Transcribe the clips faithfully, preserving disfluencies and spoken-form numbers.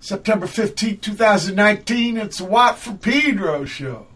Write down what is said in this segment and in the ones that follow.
September fifteenth, two thousand nineteen, it's the Watt for Pedro show.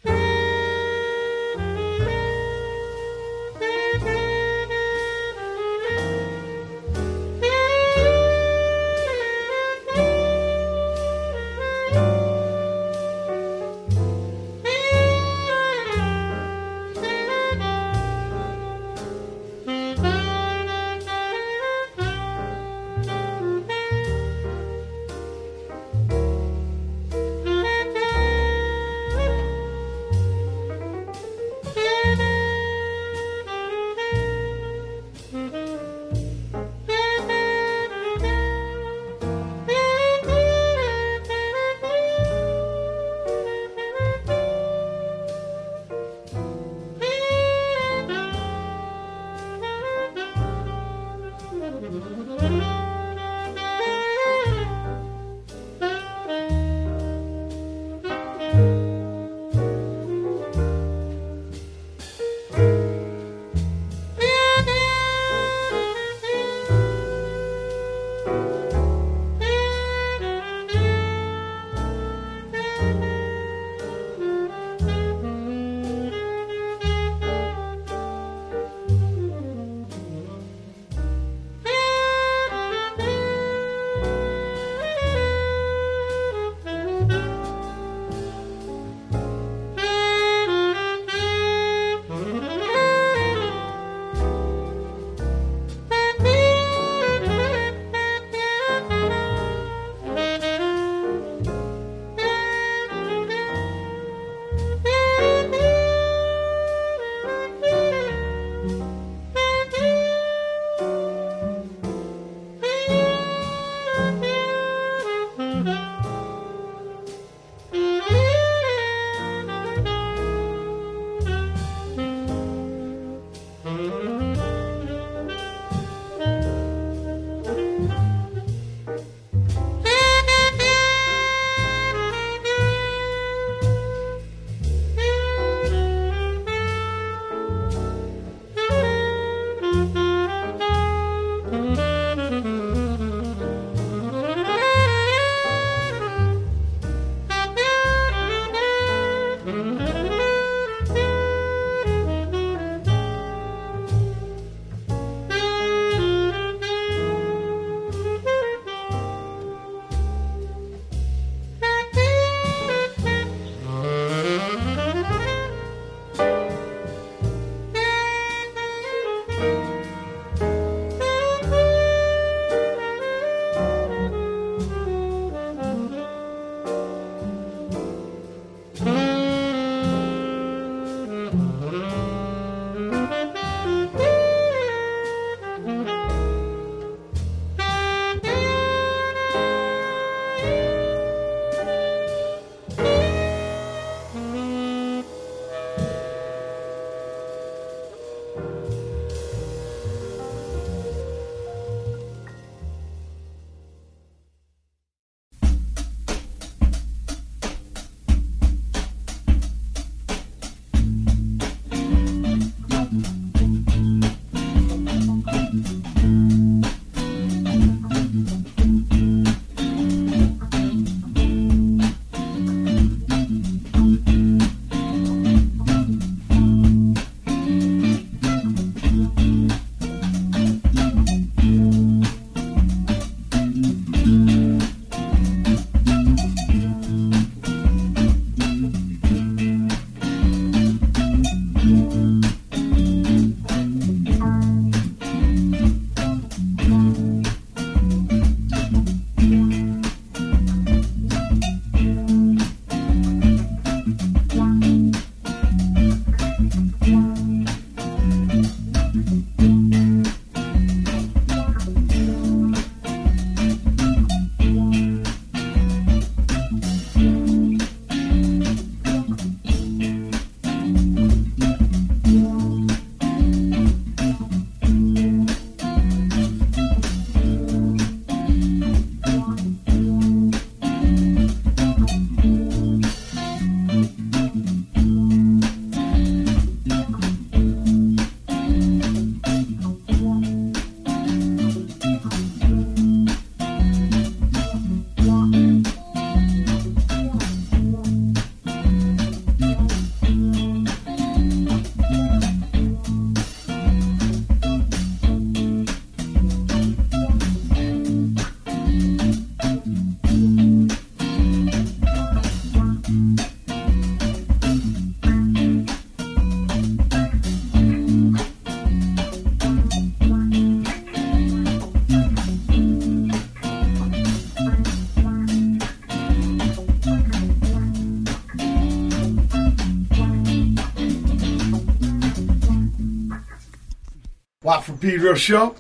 Watt from Pedro Show.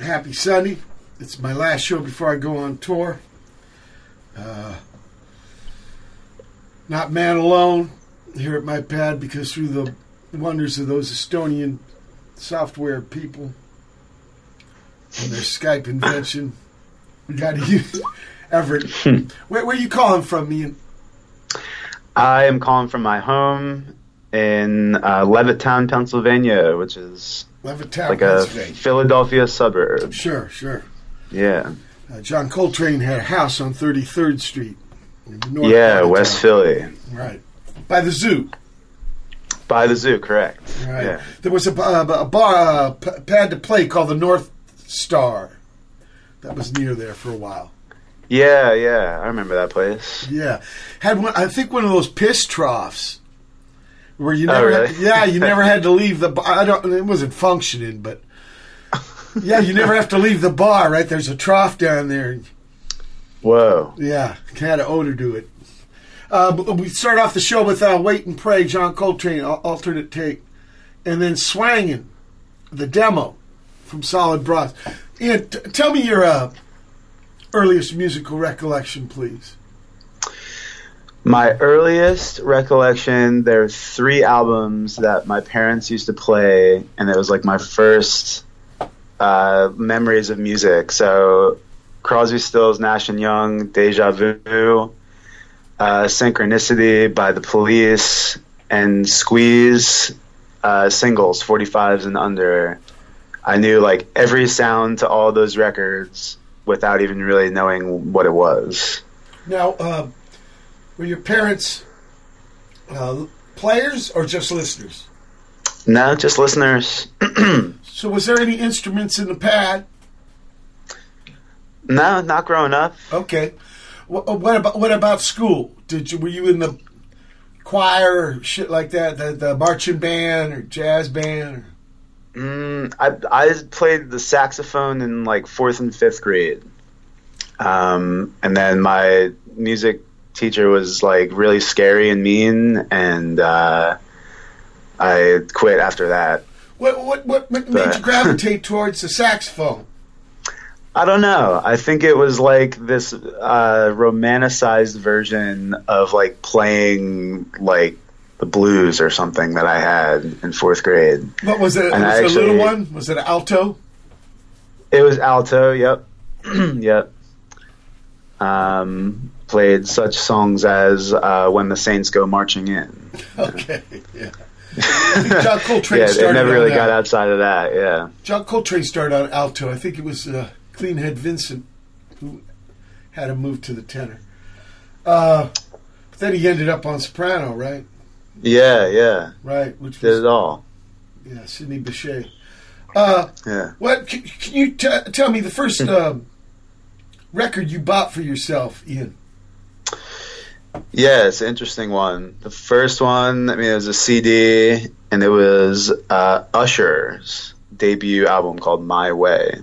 Happy Sunday. It's my last show before I go on tour. Uh, not man alone here at my pad, because through the wonders of those Estonian software people and their Skype invention, we got to use Everett. Where, where are you calling from, Ian? I am calling from my home in uh, Levittown, Pennsylvania, which is Levittown, like a Philadelphia suburb. Sure, sure. Yeah. Uh, John Coltrane had a house on thirty-third Street. North yeah, Levittown. West Philly. Right. By the zoo. By the zoo, correct. Right. Yeah. There was a, a bar, a pad to play called the North Star. That was near there for a while. Yeah, yeah, I remember that place. Yeah, had one. I think one of those piss troughs where you never, oh, really? had to, yeah, you never had to leave the. I don't. It wasn't functioning, but yeah, you never have to leave the bar. Right, there's a trough down there. Whoa. Yeah, had an odor to it. Uh, we start off the show with uh, "Wait and Pray," John Coltrane, alternate take, and then "Swangin'," the demo from Solid Bronze. Ian, t- tell me your. Uh, Earliest musical recollection, please. My earliest recollection, there are three albums that my parents used to play, and it was like my first uh, memories of music. So Crosby, Stills, Nash and Young, Deja Vu, uh, Synchronicity by The Police, and Squeeze uh, singles, forty-fives and under. I knew like every sound to all those records without even really knowing what it was. Now, uh, were your parents uh, players or just listeners? No, just listeners. So was there any instruments in the pad? No, not growing up. Okay. What, what about what about school? Did you were you in the choir or shit like that? The, the marching band or jazz band? Or? Mm, I I played the saxophone in like fourth and fifth grade, um, and then my music teacher was like really scary and mean, and uh, I quit after that. What what what made but, you gravitate towards the saxophone? I don't know. I think it was like this uh, romanticized version of like playing like the blues or something that I had in fourth grade. What was it? And was it actually, a little one? Was it an alto? It was alto. Yep, yep. Um, played such songs as uh, "When the Saints Go Marching In." Okay, yeah. I think John Coltrane yeah, started. It never really got out. outside of that. Yeah. John Coltrane started on alto. I think it was uh, Cleanhead Vincent who had him move to the tenor. Uh, but then he ended up on soprano, right? Yeah, yeah. Right. Which was, did it all. Yeah, Sidney Bechet. Uh, yeah. What, can, can you t- tell me the first uh, record you bought for yourself, Ian? Yeah, it's an interesting one. The first one, I mean, it was a C D, and it was uh, Usher's debut album called My Way.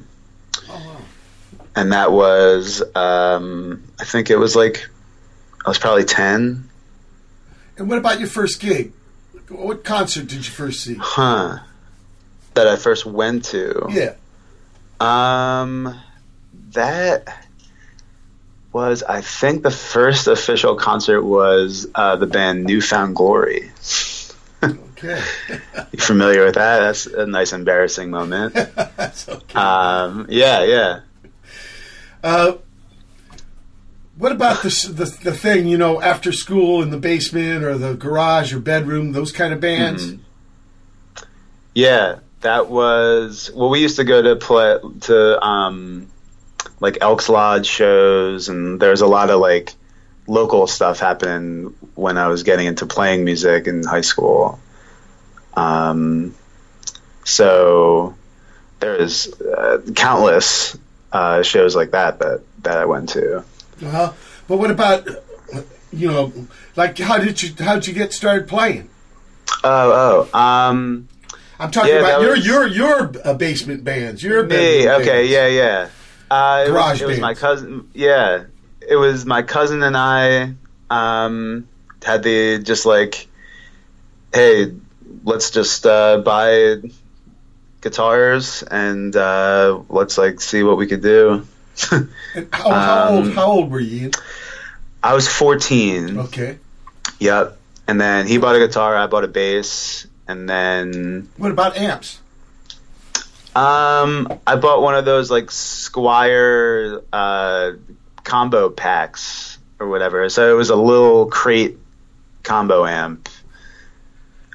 Oh, wow. And that was, um, I think it was like, I was probably ten. And what about your first gig? What concert did you first see? Huh. That I first went to. Yeah. Um, that was, I think the first official concert was uh, the band New Found Glory. Okay. You familiar with that? That's a nice embarrassing moment. That's okay. Um, yeah, yeah. Uh What about the, the the thing, you know, after school in the basement or the garage or bedroom, those kind of bands? Mm-hmm. Yeah, that was... Well, we used to go to, play, to um, like, Elks Lodge shows, and there was a lot of, like, local stuff happening when I was getting into playing music in high school. Um, so there's uh, countless uh, shows like that, that that I went to. Uh-huh. But what about, you know, like how did you how did you get started playing? Oh, oh, um, I'm talking yeah, about your, was, your your your uh, basement bands. Your me, bands. Okay, yeah, yeah. Uh, Garage it was, it was my cousin. Yeah, it was my cousin and I um, had the just like, hey, let's just uh, buy guitars, and uh, let's like see what we could do. how, how, um, old, how old were you? I was fourteen. Okay. Yep. And then he bought a guitar, I bought a bass, and then... What about amps? Um, I bought one of those, like, Squier uh, combo packs or whatever. So it was a little crate combo amp.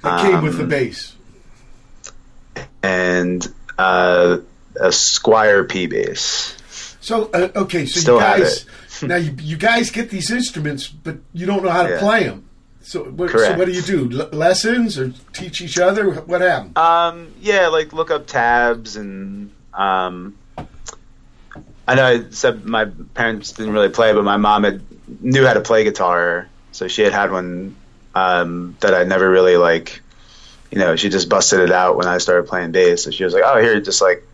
That came um, with the bass. And uh, a Squier P bass. So, uh, okay, so Still you guys... now, you, you guys get these instruments, but you don't know how to yeah. play them. So what, so what do you do? L- lessons or teach each other? What happened? Um, yeah, like look up tabs and um, I know I said my parents didn't really play, but my mom had knew how to play guitar, so she had had one um, that I never really like. You know, she just busted it out when I started playing bass. So she was like, "Oh, here, just like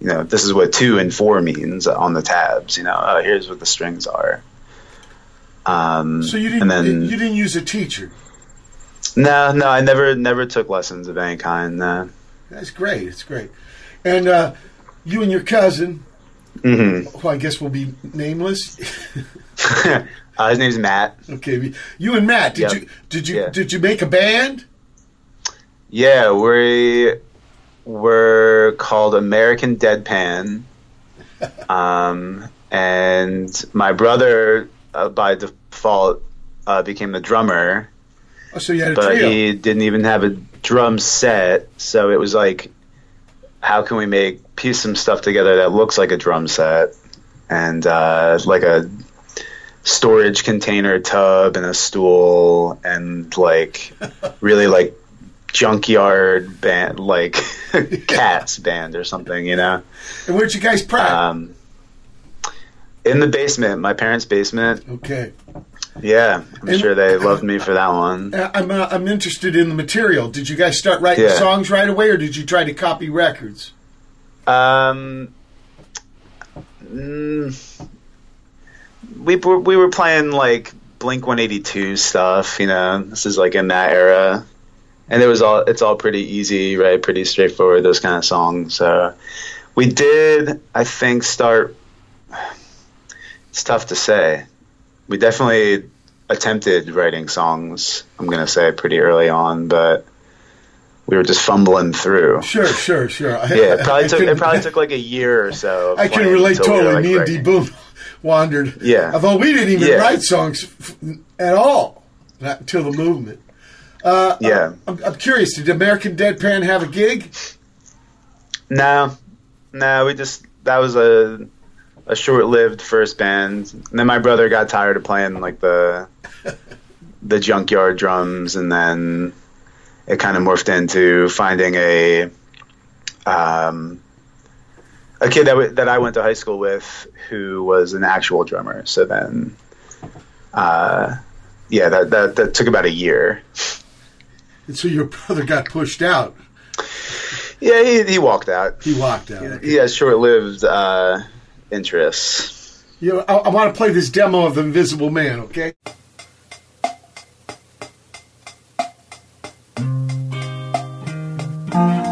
you know, this is what two and four means on the tabs. You know, oh, here's what the strings are." Um, so you didn't then, you didn't use a teacher? No, no, I never never took lessons of any kind. No. That's great. It's great. And uh, you and your cousin, mm-hmm. who I guess will be nameless. uh, his name's Matt. Okay, you and Matt. Did yep. you did you yeah. did you make a band? Yeah, we were called American Deadpan, um, and my brother. Uh, by default, uh, became the drummer. Oh, so you had a but trio. He didn't even have a drum set, so it was like, how can we make piece some stuff together that looks like a drum set, and uh, like a storage container tub and a stool, and like really like junkyard band, like Cats band or something, you know? And where'd you guys practice? Um, In the basement, my parents' basement. Okay. Yeah, I'm and, sure they loved me for that one. I'm uh, I'm interested in the material. Did you guys start writing yeah. songs right away, or did you try to copy records? Um, mm, we we were playing like Blink one eighty-two stuff. You know, this is like in that era, and it was all it's all pretty easy, right? Pretty straightforward. Those kind of songs. So we did, I think, start. It's tough to say. We definitely attempted writing songs, I'm going to say, pretty early on, but we were just fumbling through. Sure, sure, sure. I, yeah, it probably, I, I took, can, it probably took like a year or so. I can relate totally. We like Me writing. And D. Boon wandered. Yeah. Although we didn't even yeah. write songs f- at all, not until the movement. Uh, yeah. I'm, I'm curious, did American Deadpan have a gig? No. No, we just, that was a... a short-lived first band, and then my brother got tired of playing like the the junkyard drums, and then it kind of morphed into finding a um, a kid that w- that I went to high school with who was an actual drummer. So then, uh, yeah, that, that that took about a year. And so your brother got pushed out. Yeah, he he walked out. He walked out. Okay. He has short-lived. Uh, interests. You know, I, I want to play this demo of The Invisible Man, okay? Bye.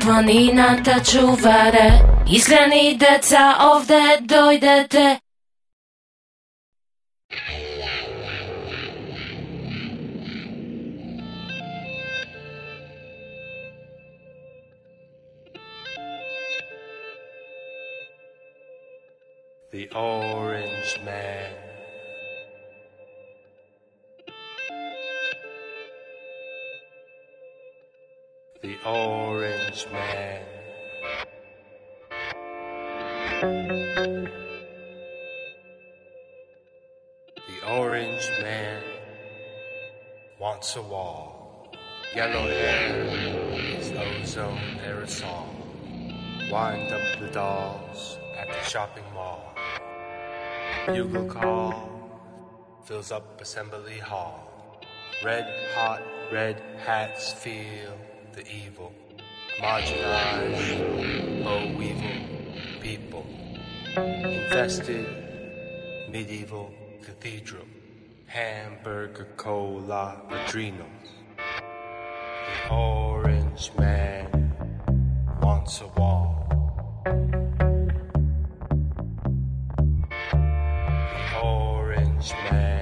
Planina ta čuvare, iskreni deca ovde dojdete. The Orange Man. The Orange Man. The Orange Man wants a wall. Yellow hair is ozone aerosol. Wind up the dolls at the shopping mall. Bugle call fills up assembly hall. Red hot red hats feel the evil, marginalized, oh weevil, people, infested, medieval cathedral, hamburger, cola, adrenals. The Orange Man wants a wall. The Orange Man.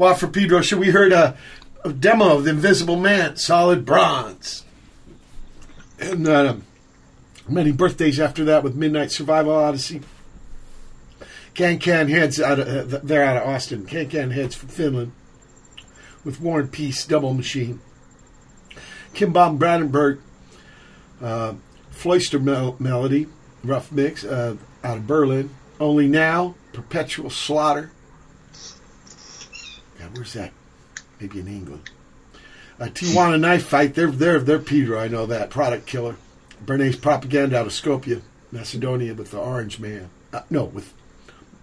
Watt for Pedro. Should we heard a, a demo of The Invisible Man, Solid Bronze. And uh, many birthdays after that with Midnight Survival Odyssey. Can-Can Heads, out of, uh, they're out of Austin. Can-Can Heads from Finland with War and Peace, Double Machine. Kim Bomb Brandenburg, uh, Floister Mel- Melody, Rough Mix, uh, out of Berlin. Only Now, Perpetual Slaughter. God, where's that? Maybe in England. Uh, Tijuana Knife Fight, they're, they're, they're Pedro, I know that. Product Killer. Bernays Propaganda out of Skopje, Macedonia with the Orange Man. Uh, no, with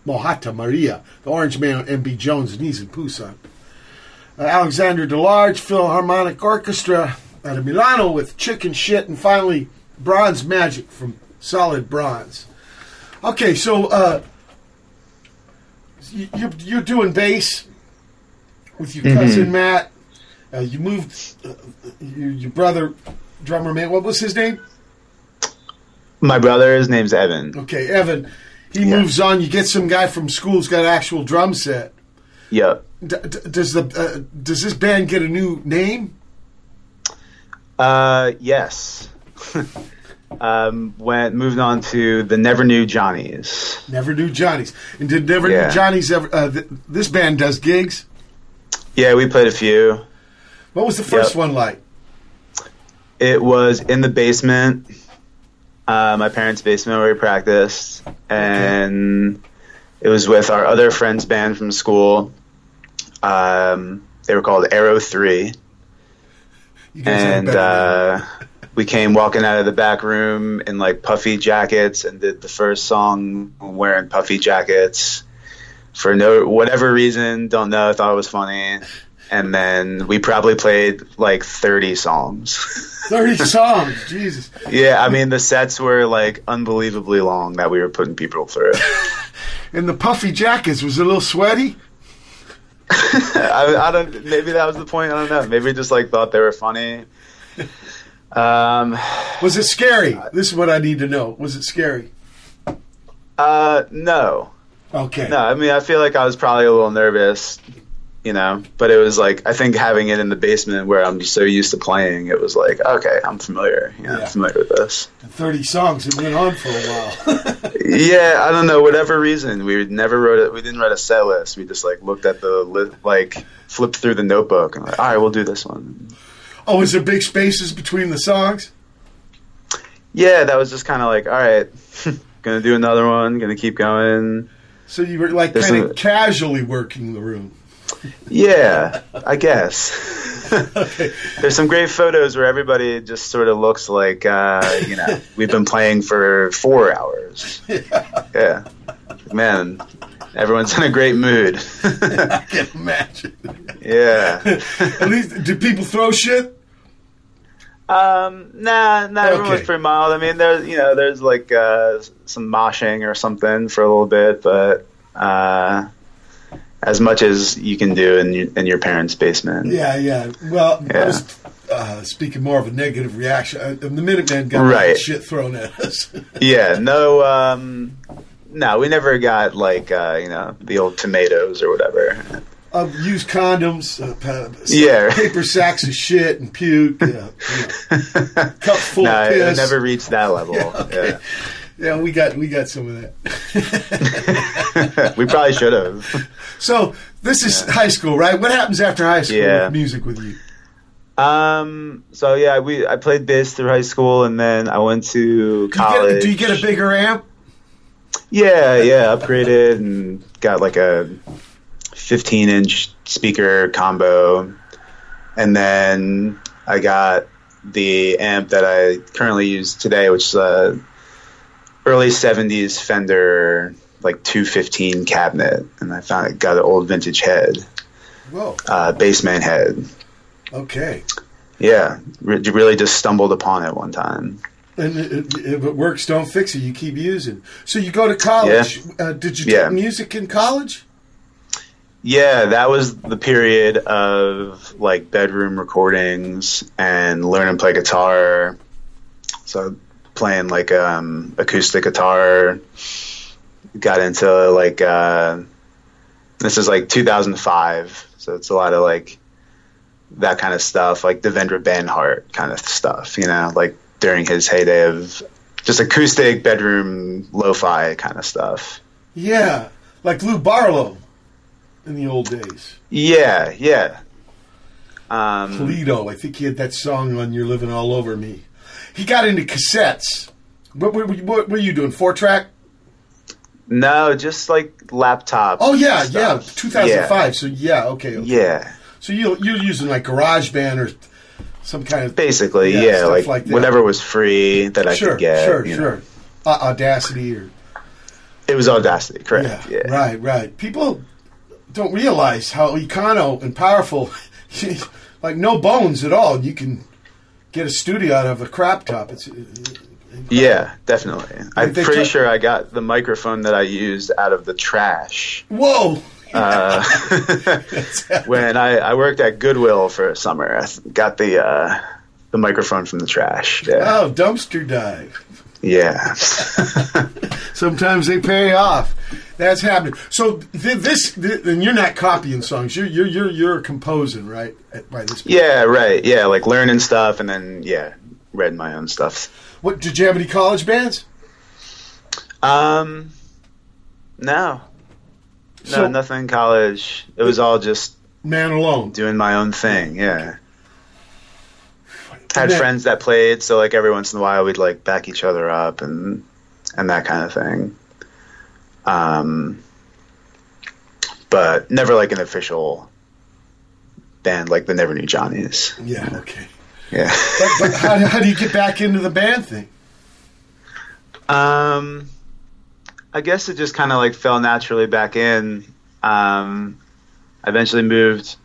Mojata Maria, the Orange Man on M B Jones and he's in Pusan. Uh, Alexander DeLarge, Philharmonic Orchestra out of Milano with Chicken Shit. And finally, Bronze Magic from Solid Bronze. Okay, so uh, you, you're, you're doing bass with your mm-hmm. cousin Matt. Uh, you moved uh, your, your brother, drummer man. What was his name? My brother, his name's Evan. Okay, Evan. He yeah. moves on. You get some guy from school who's got an actual drum set. Yeah. D- d- does the uh, does this band get a new name? Uh, yes. um, went moved on to the Never Knew Johnnies. Never Knew Johnnies. And did Never yeah. Knew Johnnies ever? Uh, th- this band does gigs. Yeah, we played a few. What was the first yep. one like? It was in the basement, uh, my parents' basement where we practiced, and okay. it was with our other friend's band from school. Um, they were called Arrow Three, and uh, we came walking out of the back room in like puffy jackets and did the first song wearing puffy jackets for no whatever reason. Don't know. Thought it was funny. And then we probably played like thirty songs. thirty songs, Jesus. Yeah, I mean the sets were like unbelievably long that we were putting people through. And the puffy jackets was a little sweaty. I, I don't. Maybe that was the point. I don't know. Maybe we just like thought they were funny. Um, was it scary? Uh, this is what I need to know. Was it scary? Uh, no. Okay. No, I mean I feel like I was probably a little nervous. You know, but it was like I think having it in the basement where I'm so used to playing, it was like okay, I'm familiar. You know, yeah, I'm familiar with this. And thirty songs it went on for a while. Yeah, I don't know. Whatever reason, we never wrote it. We didn't write a set list. We just like looked at the li- like flipped through the notebook and like, all right, we'll do this one. Oh, is there big spaces between the songs? Yeah, that was just kind of like all right, gonna do another one, gonna keep going. So you were like kind of casually working the room. Yeah, I guess. Okay. There's some great photos where everybody just sort of looks like, uh, you know, we've been playing for four hours. Yeah. Yeah. Man, everyone's in a great mood. I can imagine. Yeah. At least, do people throw shit? Um, nah, nah, okay. Everyone was pretty mild. I mean, there's, you know, there's like uh, some moshing or something for a little bit, but... Uh, as much as you can do in your, in your parents' basement. Yeah, yeah. Well, yeah. I was uh, speaking more of a negative reaction. I, the Minutemen got right. that shit thrown at us. Yeah, no, um, no, we never got, like, uh, you know, the old tomatoes or whatever. Uh, used condoms, uh, yeah. paper sacks of shit and puke, you know, you know, cup full no, of piss. No, it never reached that level. Yeah, okay. Yeah. Yeah, we got we got some of that. We probably should have. So this is yeah. high school, right? What happens after high school yeah. with music with you? Um. So yeah, we I played bass through high school, and then I went to college. Do you get, do you get a bigger amp? Yeah, yeah. Upgraded and got like a fifteen-inch speaker combo, and then I got the amp that I currently use today, which is a early seventies Fender like two fifteen cabinet, and I found it got an old vintage head. Whoa. Uh, basement head. Okay. Yeah, re- really just stumbled upon it one time. And it, it, if it works, don't fix it. You keep using. So you go to college. Yeah. Uh, did you take yeah. music in college? Yeah, that was the period of like bedroom recordings and learn and play guitar. So playing like um acoustic guitar, got into like uh This is like two thousand five, so it's a lot of like that kind of stuff, like Devendra Banhart kind of stuff, you know, like during his heyday of just acoustic bedroom lo-fi kind of stuff. Yeah, like Lou Barlow in the old days. Yeah, yeah. Um, Toledo, I think he had that song on You're Living All Over Me. He got into cassettes. What were what, what, what you doing, four-track? No, just like laptop. Oh, yeah, yeah, two thousand five, yeah. So yeah, okay, okay. Yeah. So you, you're using like GarageBand or some kind of... Basically, yeah, yeah like, like whatever was free that I sure, could get. Sure, sure, sure. Uh, Audacity or... It was Audacity, correct. Yeah, yeah. Right, right. People don't realize how econo and powerful... like no bones at all. You can get a studio out of a crap top. It's incredible. Yeah, definitely. I'm pretty t- sure I got the microphone that I used out of the trash. Whoa! Uh, when I, I worked at Goodwill for a summer, I got the uh, the microphone from the trash. Yeah. Oh, dumpster dive. Yeah. Sometimes they pay off. That's happening. So th- this, th- and you're not copying songs. You're you're you're, you're composing, right? At, by this point. Yeah, right. Yeah, like learning stuff, and then yeah, read my own stuff. What did you have any college bands? Um, no, no, so, nothing in college. It was all just man alone doing my own thing. Yeah, I had then, friends that played, so like every once in a while we'd like back each other up and and that kind of thing. Um, but never like an official band, like the Never Knew Johnnies. Yeah, okay. Yeah. but, but how, how do you get back into the band thing? Um, I guess it just kind of like fell naturally back in. Um, I eventually moved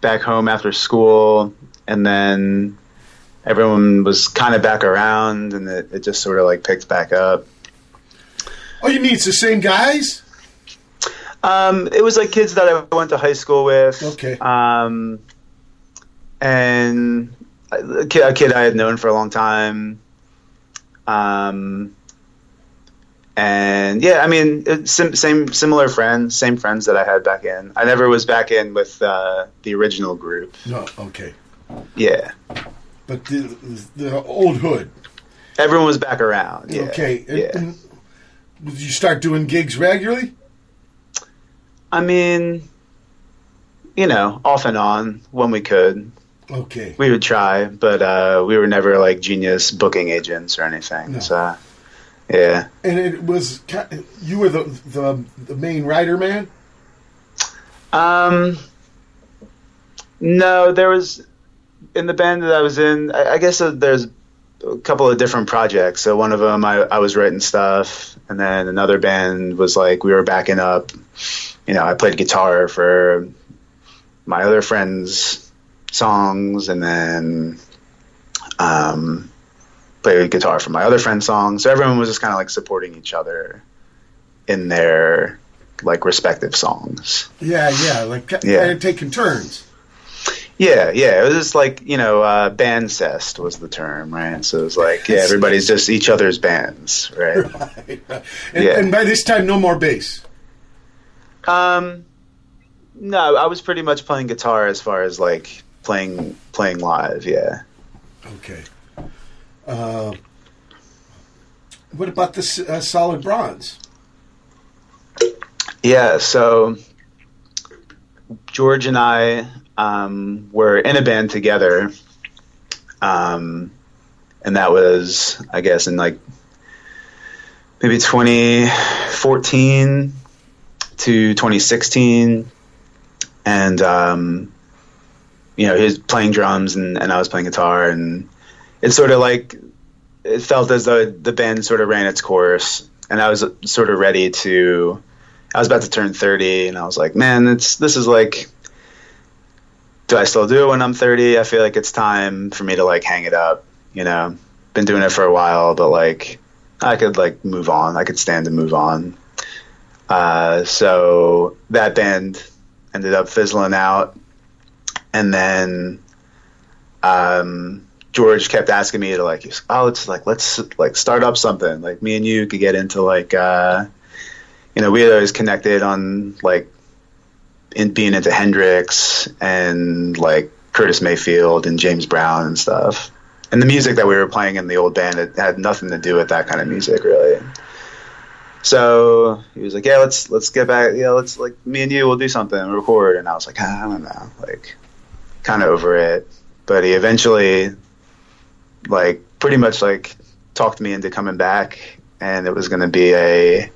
back home after school, and then everyone was kind of back around, and it, it just sort of like picked back up. Oh, you mean it's the same guys? Um, it was like kids that I went to high school with. Okay. Um, and a kid, a kid I had known for a long time. Um, and yeah, I mean, it, sim- same similar friends, same friends that I had back in. I never was back in with uh, the original group. No. Okay. Yeah. But the, the old hood. Everyone was back around. Yeah. Okay. Yeah. It, it, Did you start doing gigs regularly? I mean, you know, off and on when we could. Okay. We would try, but uh, we were never like genius booking agents or anything. No. So, yeah. And it was you were the the, the main writer, man? Um, no, there was in the band that I was in. I, I guess there's a couple of different projects. So one of them, I, I was writing stuff, and then another band was like we were backing up. You know, I played guitar for my other friend's songs, and then um, played guitar for my other friend's songs. So everyone was just kind of like supporting each other in their like respective songs. Yeah, yeah, like yeah. And taking turns. Yeah, yeah, it was just like, you know, uh, band-cest was the term, right? So it was like, yeah, everybody's just each other's bands, right? Right, right. And, yeah. And by this time, no more bass? Um, no, I was pretty much playing guitar as far as, like, playing playing live, yeah. Okay. Uh, what about the uh, Solid Bronze? Yeah, so George and I... Um, we're in a band together, um, and that was, I guess, in like maybe twenty fourteen to twenty sixteen, and um, you know, he was playing drums and, and I was playing guitar, and it sort of like it felt as though the band sort of ran its course, and I was sort of ready to. I was about to turn thirty, and I was like, man, it's this is like. Do I still do it when I'm thirty? I feel like it's time for me to like hang it up, you know. Been doing it for a while, but like I could like move on. I could stand to move on. Uh, so that band ended up fizzling out, and then um, George kept asking me to like, oh, it's like let's like start up something. Like me and you could get into like, uh, you know, we had always connected on like in being into Hendrix and like Curtis Mayfield and James Brown and stuff. And the music that we were playing in the old band, it had nothing to do with that kind of music, really. So he was like, "Yeah, let's let's get back. Yeah, let's like me and you will do something, and record." And I was like, "I don't know, like, kind of over it." But he eventually, like, pretty much like talked me into coming back, and it was going to be a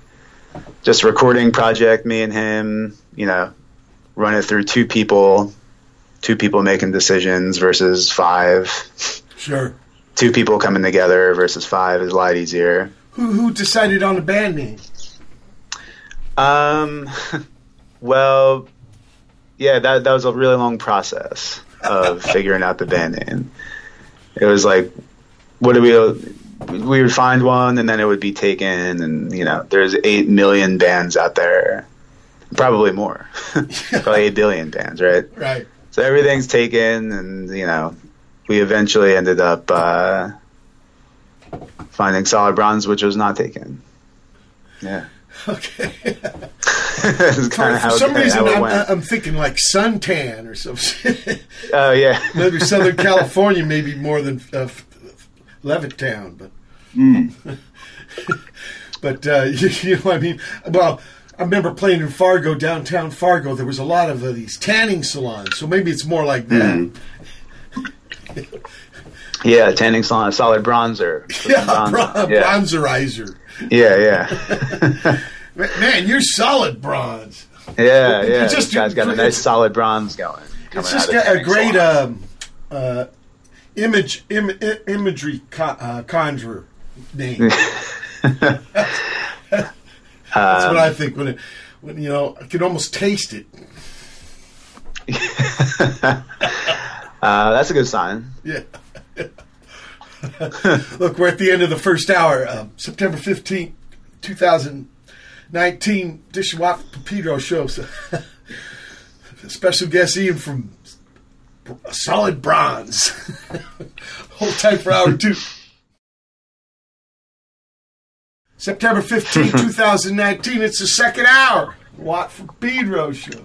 just recording project, me and him, you know, run it through two people, two people making decisions versus five. Sure. Two people coming together versus five is a lot easier. Who who decided on the band name? Um, well, yeah, that that was a really long process of figuring out the band name. It was like, what do we we would find one, and then it would be taken, and you know, there's eight million bands out there, probably more, probably eight billion bands, right? Right. So everything's taken, and you know. We eventually ended up uh, finding Solid Bronze, which was not taken. Yeah. Okay. It's kind of how, for some reason, I'm, I'm thinking like suntan or something. Oh, uh, yeah. Maybe Southern California, maybe more than uh, Levittown, but mm. but uh, you, you know what I mean. Well, I remember playing in Fargo, downtown Fargo. There was a lot of uh, these tanning salons, so maybe it's more like that. Mm. Yeah, tanning salon, solid bronzer. Yeah, bronzer. Bron- yeah, bronzerizer. Yeah, yeah. Man, you're solid bronze. Yeah, yeah. Just, this guy's got a nice solid bronze going. It's just got a great um, uh, image, Im- imagery con- uh, conjurer name. That's um, what I think when it, when you know, I can almost taste it. Uh, that's a good sign. Yeah. Look, we're at the end of the first hour. Um, September fifteenth, twenty nineteen, Dishwap Pepito show. So special guest Ian from Solid Bronze. Hold tight for hour two. September fifteenth, twenty nineteen, it's the second hour. Watt for Pedro show.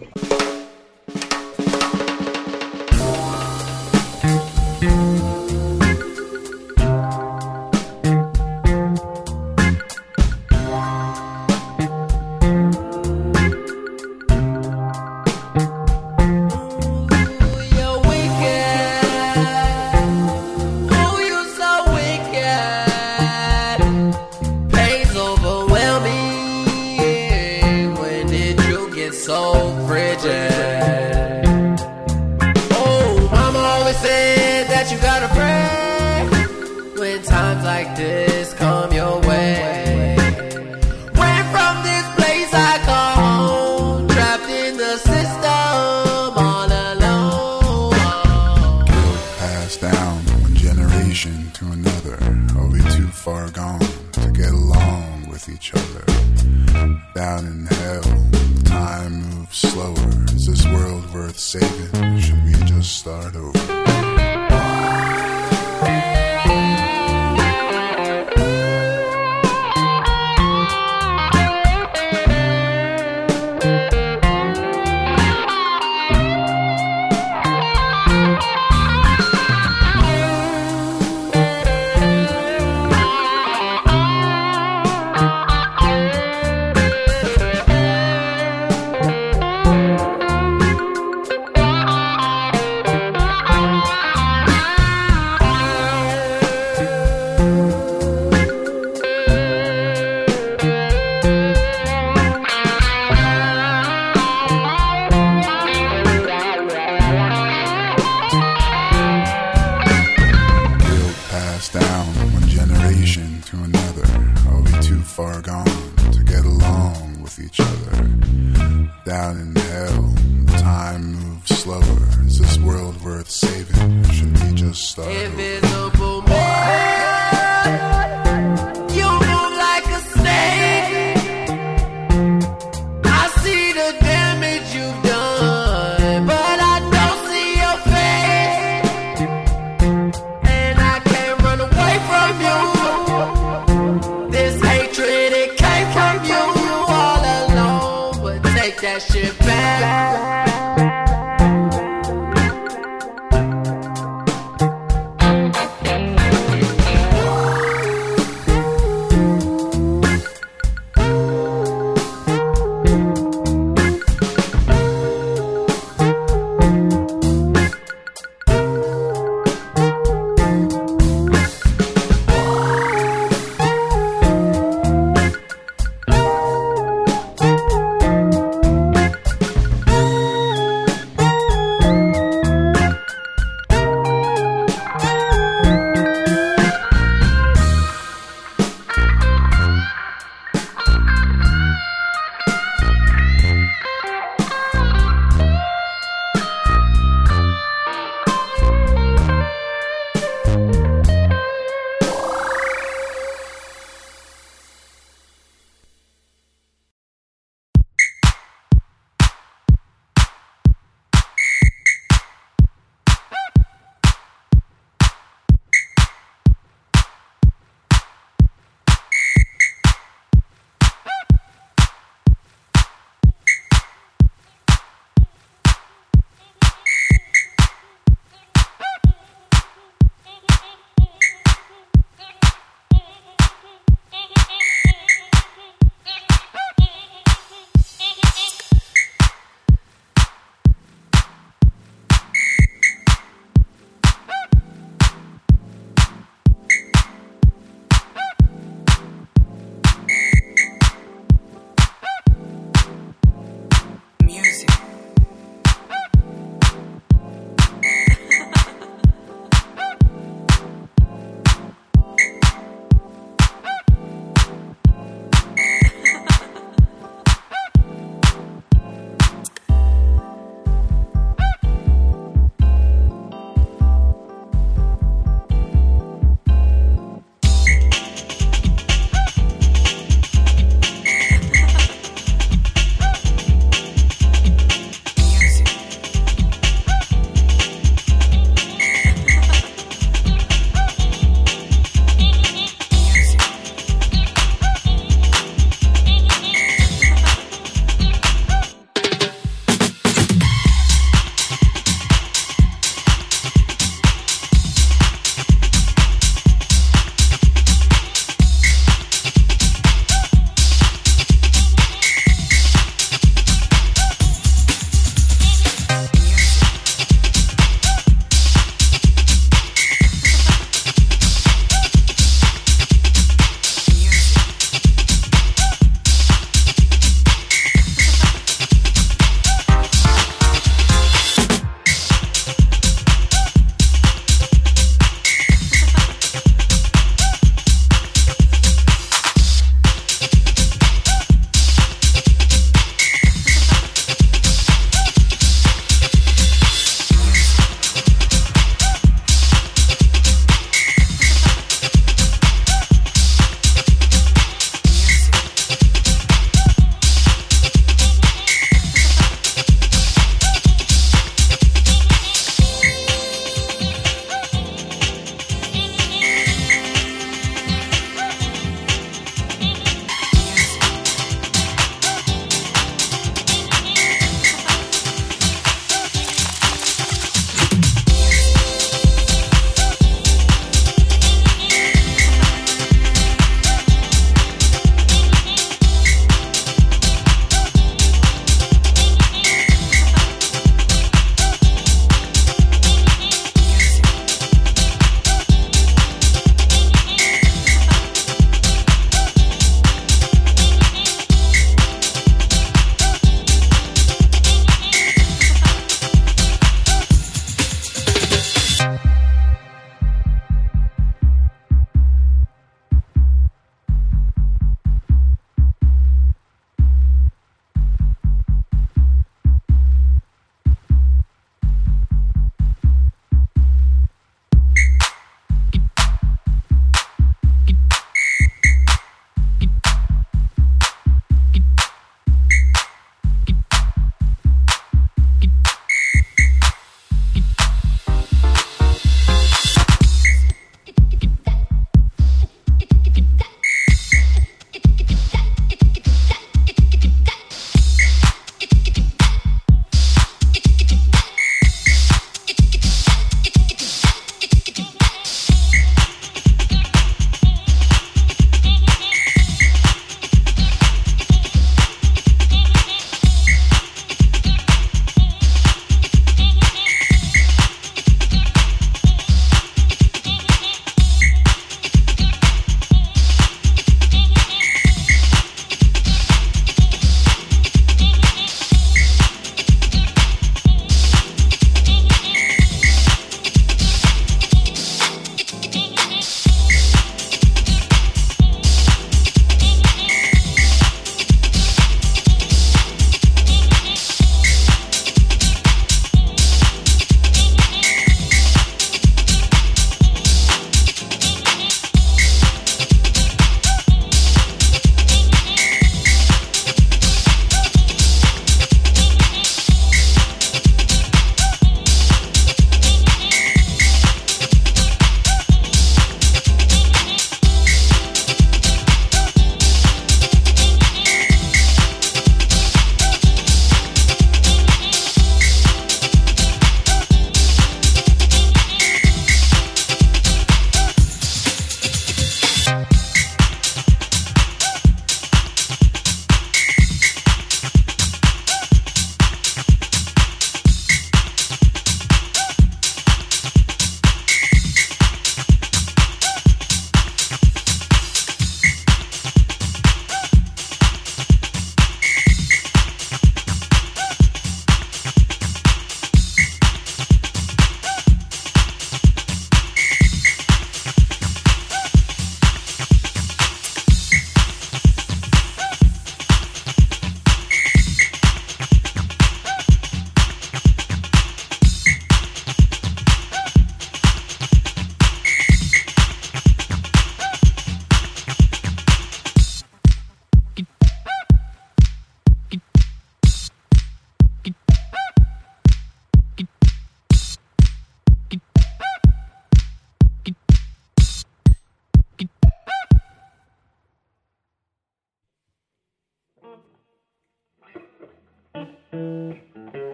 That shit back.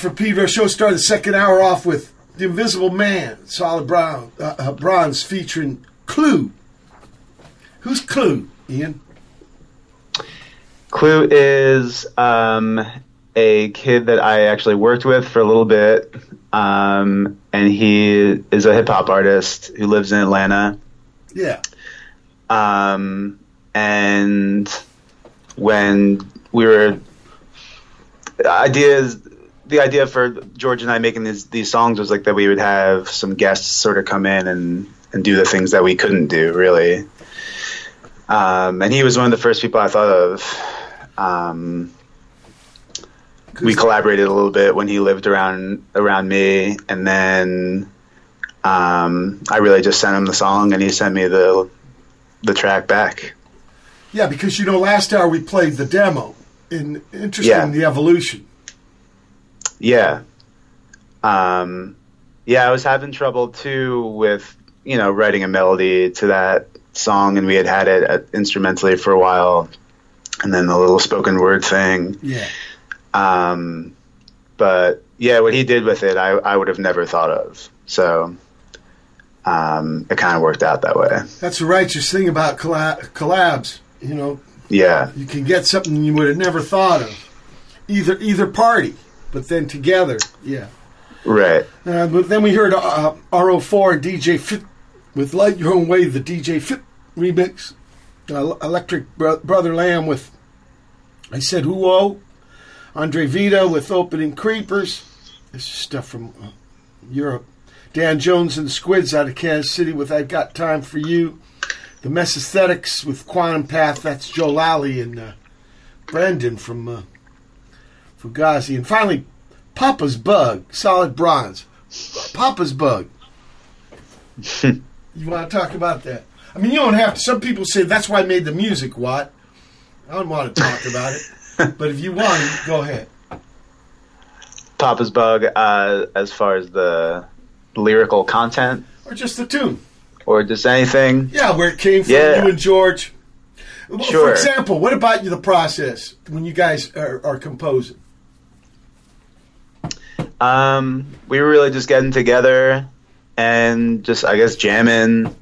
For Peter, our show started the second hour off with The Invisible Man, Solid Brown, uh, Bronze, featuring Clue. Who's Clue, Ian? Clue is um, a kid that I actually worked with for a little bit, um, and he is a hip-hop artist who lives in Atlanta. Yeah. Um, and when we were... The idea is... The idea for George and I making these these songs was like that we would have some guests sort of come in and, and do the things that we couldn't do, really. Um, and he was one of the first people I thought of. Um, we collaborated a little bit when he lived around around me, and then um, I really just sent him the song, and he sent me the the track back. Yeah, because you know, last hour we played the demo. In interesting, yeah. The evolution. Yeah. Um, yeah, I was having trouble, too, with, you know, writing a melody to that song, and we had had it at, instrumentally for a while, and then the little spoken word thing. Yeah. Um, but, yeah, what he did with it, I, I would have never thought of. So um, it kind of worked out that way. That's the righteous thing about collab- collabs, you know. Yeah. You can get something you would have never thought of, either either party. But then together, yeah. Right. Uh, but then we heard uh, R oh four and D J Fit with Light Your Own Way, the D J Fit remix. Uh, Electric Bro- Brother Lamb with I Said Who Oh. Andre Vito with Opening Creepers. This is stuff from uh, Europe. Dan Jones and the Squids out of Kansas City with I've Got Time For You. The Mesesthetics with Quantum Path. That's Joe Lally and uh, Brandon from... Uh, Fugazi. And finally, Papa's Bug, solid bronze. Papa's Bug. You want to talk about that? I mean, you don't have to. Some people say that's why I made the music, Watt. I don't want to talk about it. But if you want to, go ahead. Papa's Bug, uh, as far as the lyrical content. Or just the tune. Or just anything. Yeah, where it came from, yeah. You and George. Sure. For example, what about the process when you guys are, are composing? Um, we were really just getting together and just, I guess, jamming.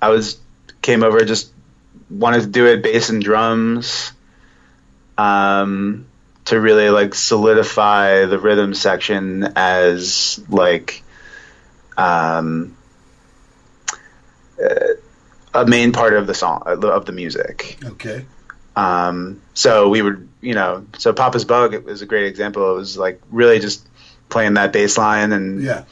I was came over, just wanted to do it bass and drums, um, to really like solidify the rhythm section as like um, a main part of the song, of the music. Okay. Um, so we would, you know, so Papa's Bug, it was a great example. It was like really just playing that bass line and yeah,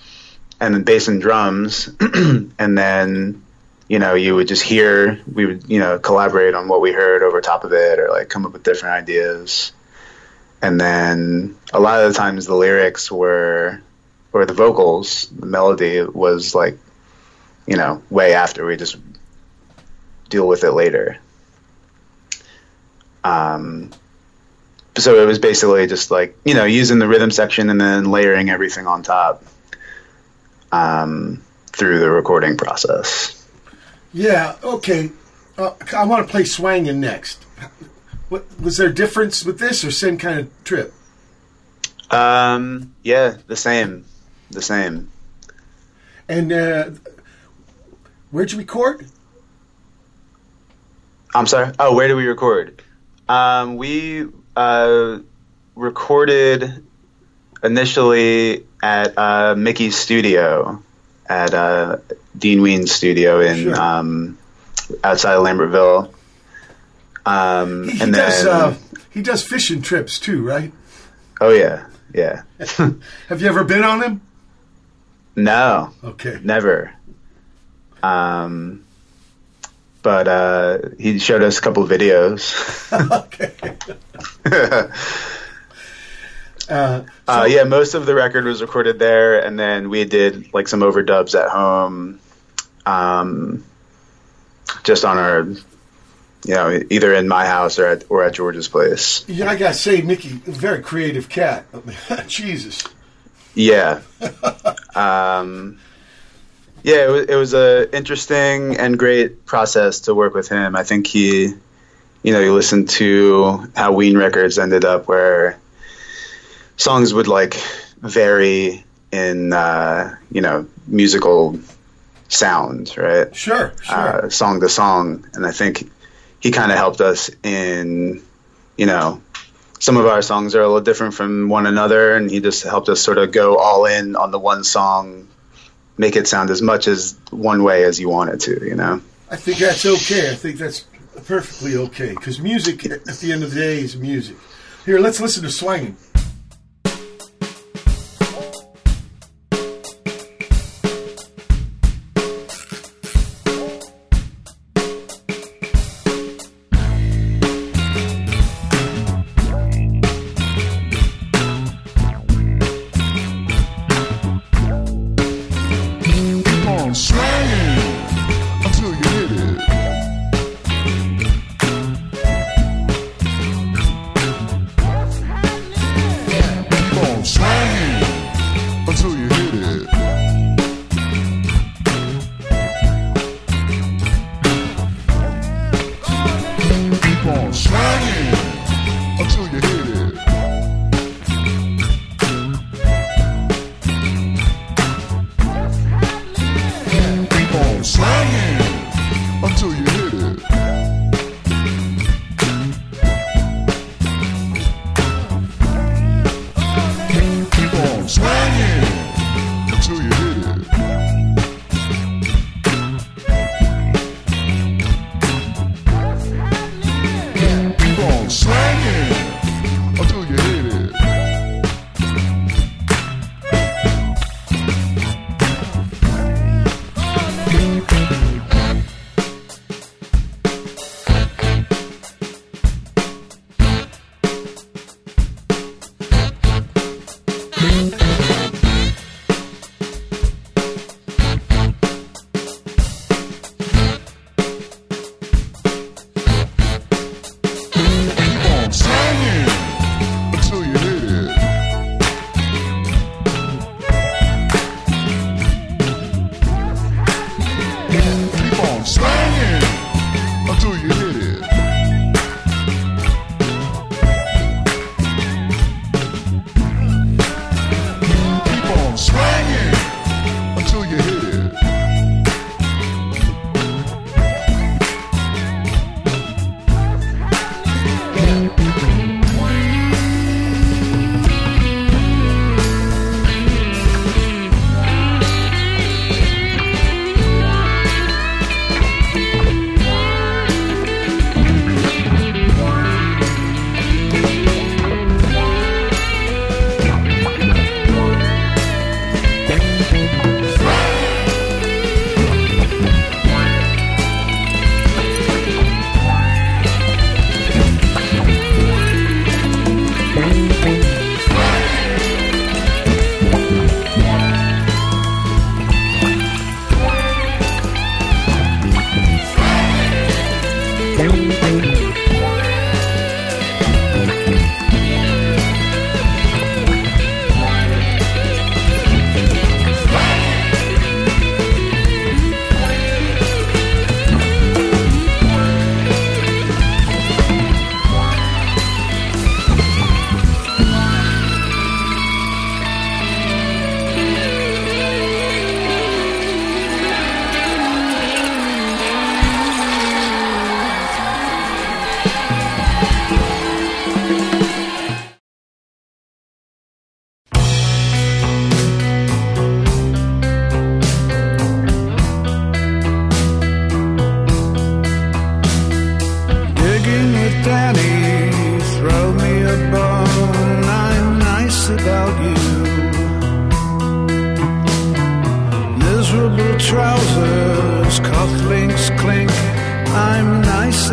and then bass and drums, and then. You know, you would just hear, we would, you know, collaborate on what we heard over top of it or, like, come up with different ideas. And then a lot of the times the lyrics were, or the vocals, the melody was, like, you know, way after. We just deal with it later. Um, so it was basically just, like, you know, using the rhythm section and then layering everything on top um, through the recording process. Yeah, okay. Uh, I want to play Swangin' next. What, was there a difference with this or same kind of trip? Um, yeah, the same. The same. And uh, where'd you record? I'm sorry? Oh, where did we record? Um, we uh, recorded initially at uh, Mickey's studio at... Uh, Dean Ween's studio in sure. um, outside of Lambertville. Um, he, he and then, does uh, he does fishing trips too, right? Oh yeah, yeah. Have you ever been on him? No. Okay. Never. Um, but uh, he showed us a couple of videos. Okay. Uh, so uh, yeah, most of the record was recorded there, and then we did like some overdubs at home, um, just on our, you know, either in my house or at or at George's place. Yeah, I gotta say, Mickey, very creative cat. I mean, Jesus. Yeah. um, yeah, it was, it was a interesting and great process to work with him. I think he, you know, you listen to how Ween Records ended up where. Songs would like vary in uh, you know, musical sound, right? Sure, sure. Uh, song to song, and I think he kind of helped us in, you know, some of our songs are a little different from one another, and he just helped us sort of go all in on the one song, make it sound as much as one way as you want it to, you know. I think that's okay. I think that's perfectly okay because music, at the end of the day, is music. Here, let's listen to Swangin'.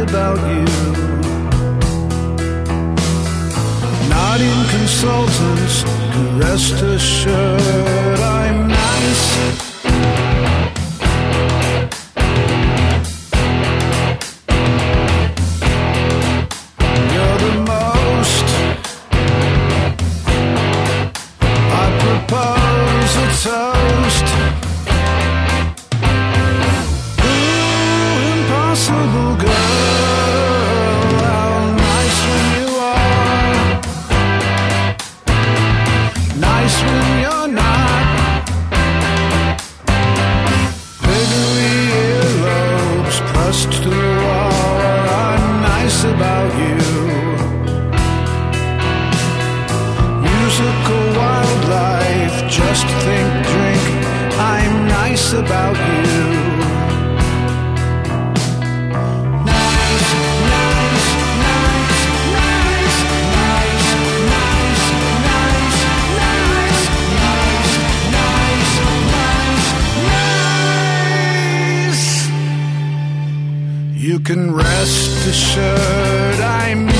about you. Not in consultants, and rest assured I'm nice. About you. You can rest assured I'm nice.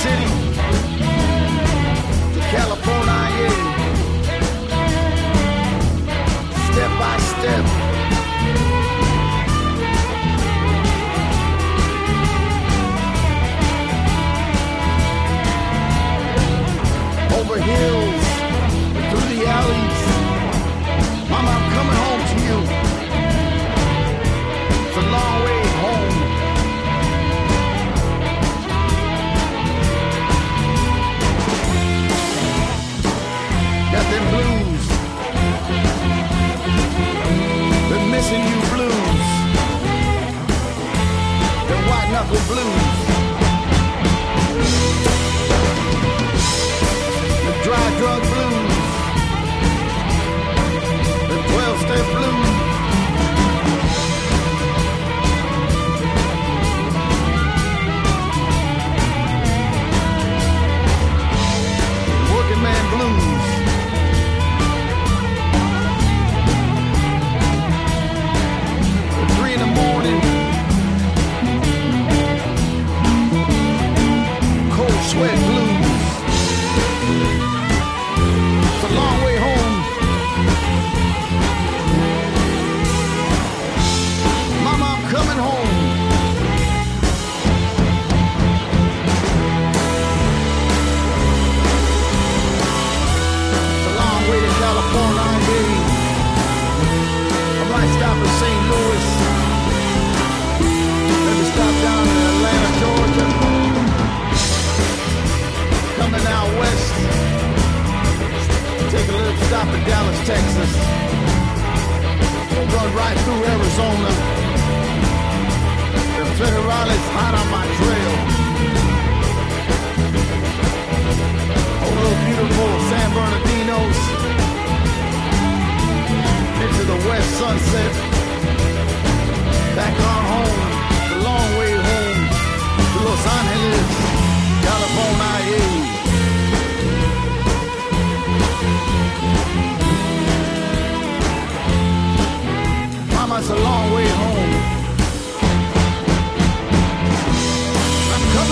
City, California, step by step. Over hills, through the alleys, Mama, I'm coming home to you. It's a long way home. Nothing blues, the missing you blues, the white knuckle blues, the dry drug blues, the twelve-step blues. Working man blues. In the morning, cold sweat blues. It's a long way home. Mama, I'm coming home. It's a long way to California, baby. I might stop in Saint Louis. Stop down in Atlanta, Georgia. Coming out west. Take a little stop in Dallas, Texas. Run right through Arizona. The federales hot on my trail. Oh, little beautiful San Bernardinos. Into the west sunset. Back on home. Long way home to Los Angeles, California. Yeah. Mama, it's a long way home. I'm coming.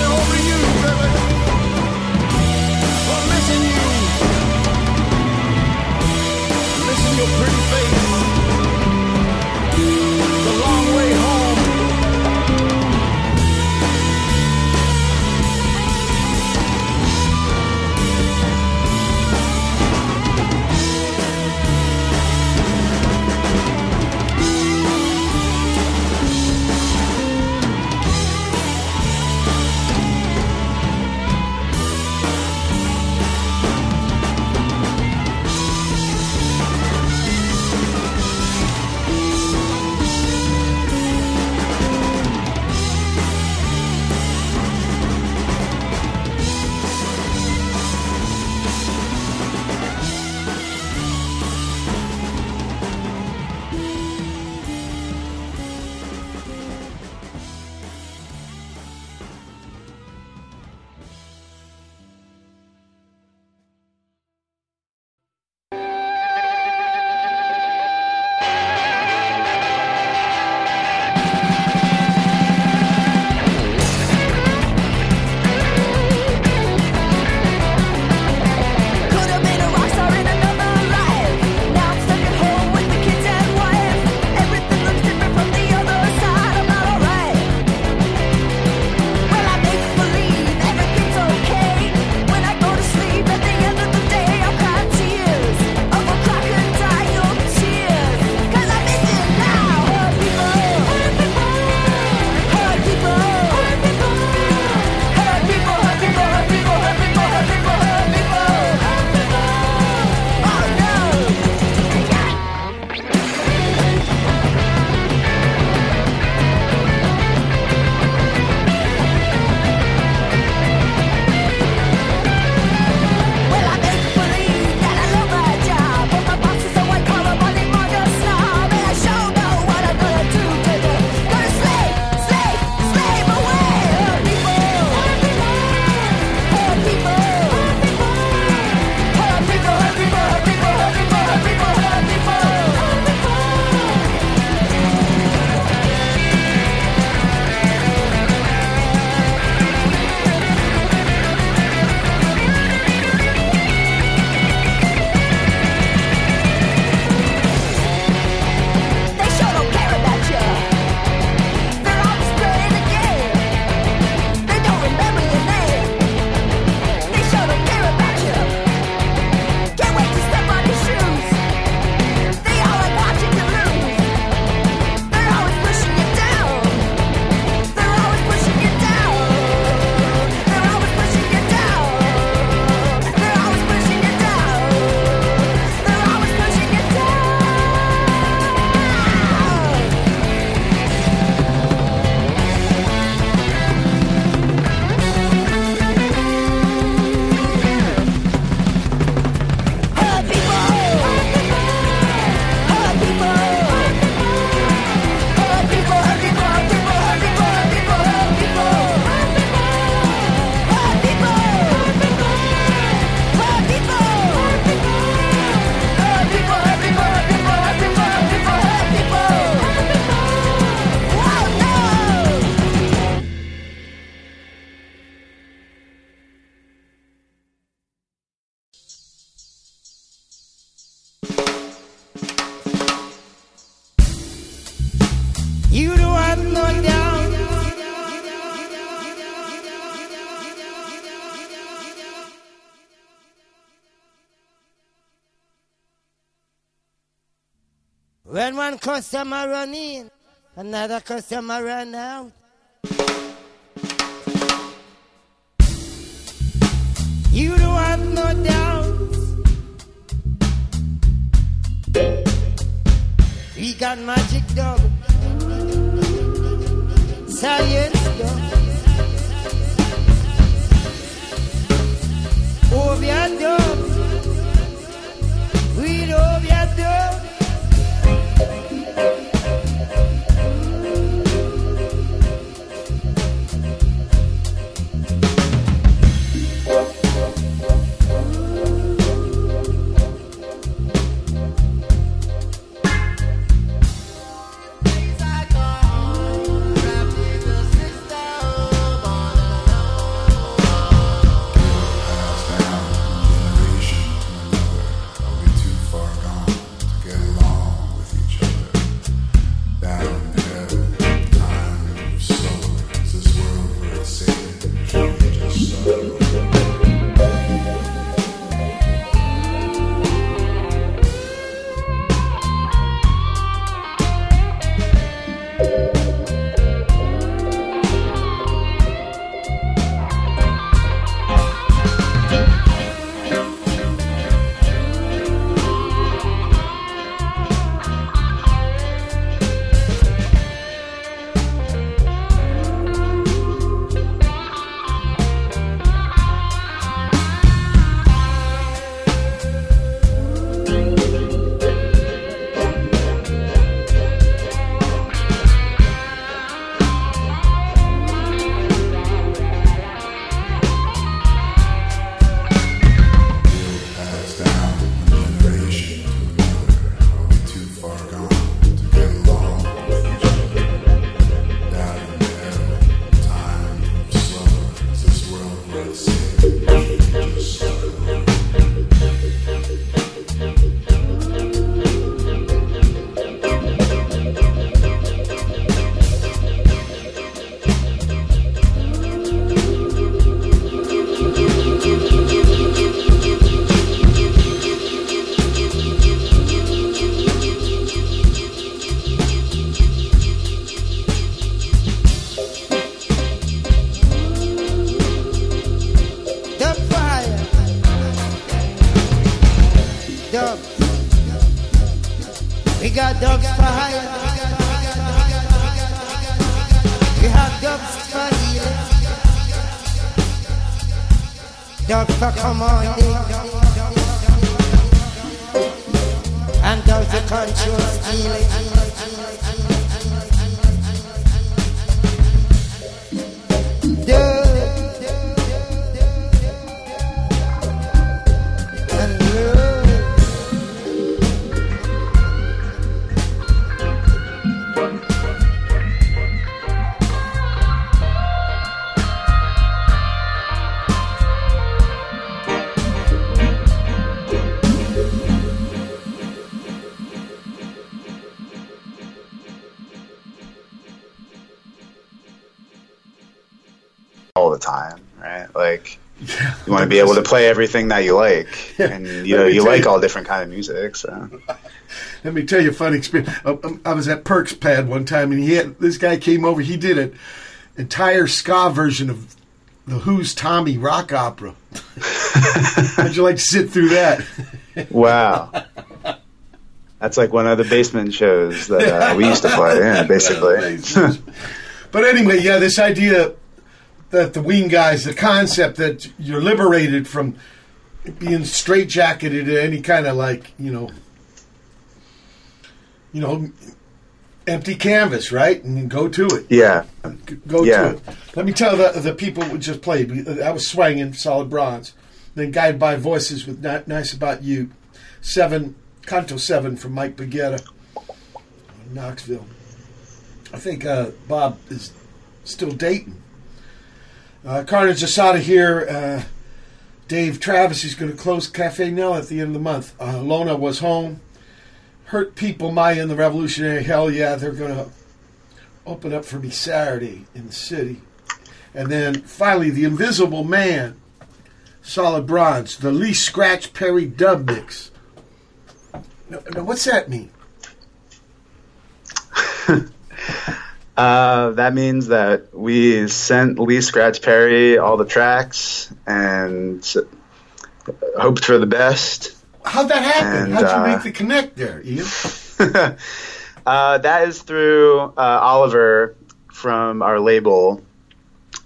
You know I'm going down. When one customer run in, another customer run out. You don't have no doubts. We got magic dog, science dog, Obia dog, we Obia dog. Be able to play everything that you like, yeah. And you know you like you. all different kind of music. So let me tell you a fun experience. I was at Perk's Pad one time, and he had, this guy came over. He did an entire ska version of the Who's Tommy rock opera. How'd you like to sit through that? Wow, that's like one of the basement shows that uh, we used to play. Yeah, basically. But anyway, yeah, this idea. That the Ween guys, the concept that you're liberated from being straitjacketed to any kind of like, you know, you know, empty canvas, right? And go to it. Yeah. Go yeah. to it. Let me tell the the people who just played. I was swanging Solid Bronze. Then Guided by Voices with Not Nice About You. Seven, Canto Seven from Mike Baghetta, Knoxville. I think uh, Bob is still dating. Uh, Carnage Asada here. Uh, Dave Travis is going to close Cafe Nell at the end of the month. Uh, Lona Was Home. Hurt People, Maya and the Revolutionary. Hell yeah, they're going to open up for me Saturday in the city. And then finally, The Invisible Man, Solid Bronze, the Lee Scratch Perry dub mix. Now, now what's that mean? uh, that means that we sent Lee Scratch Perry all the tracks and hoped for the best. How'd that happen? And, How'd you uh, make the connect there, Ian? uh, that is through uh, Oliver from our label,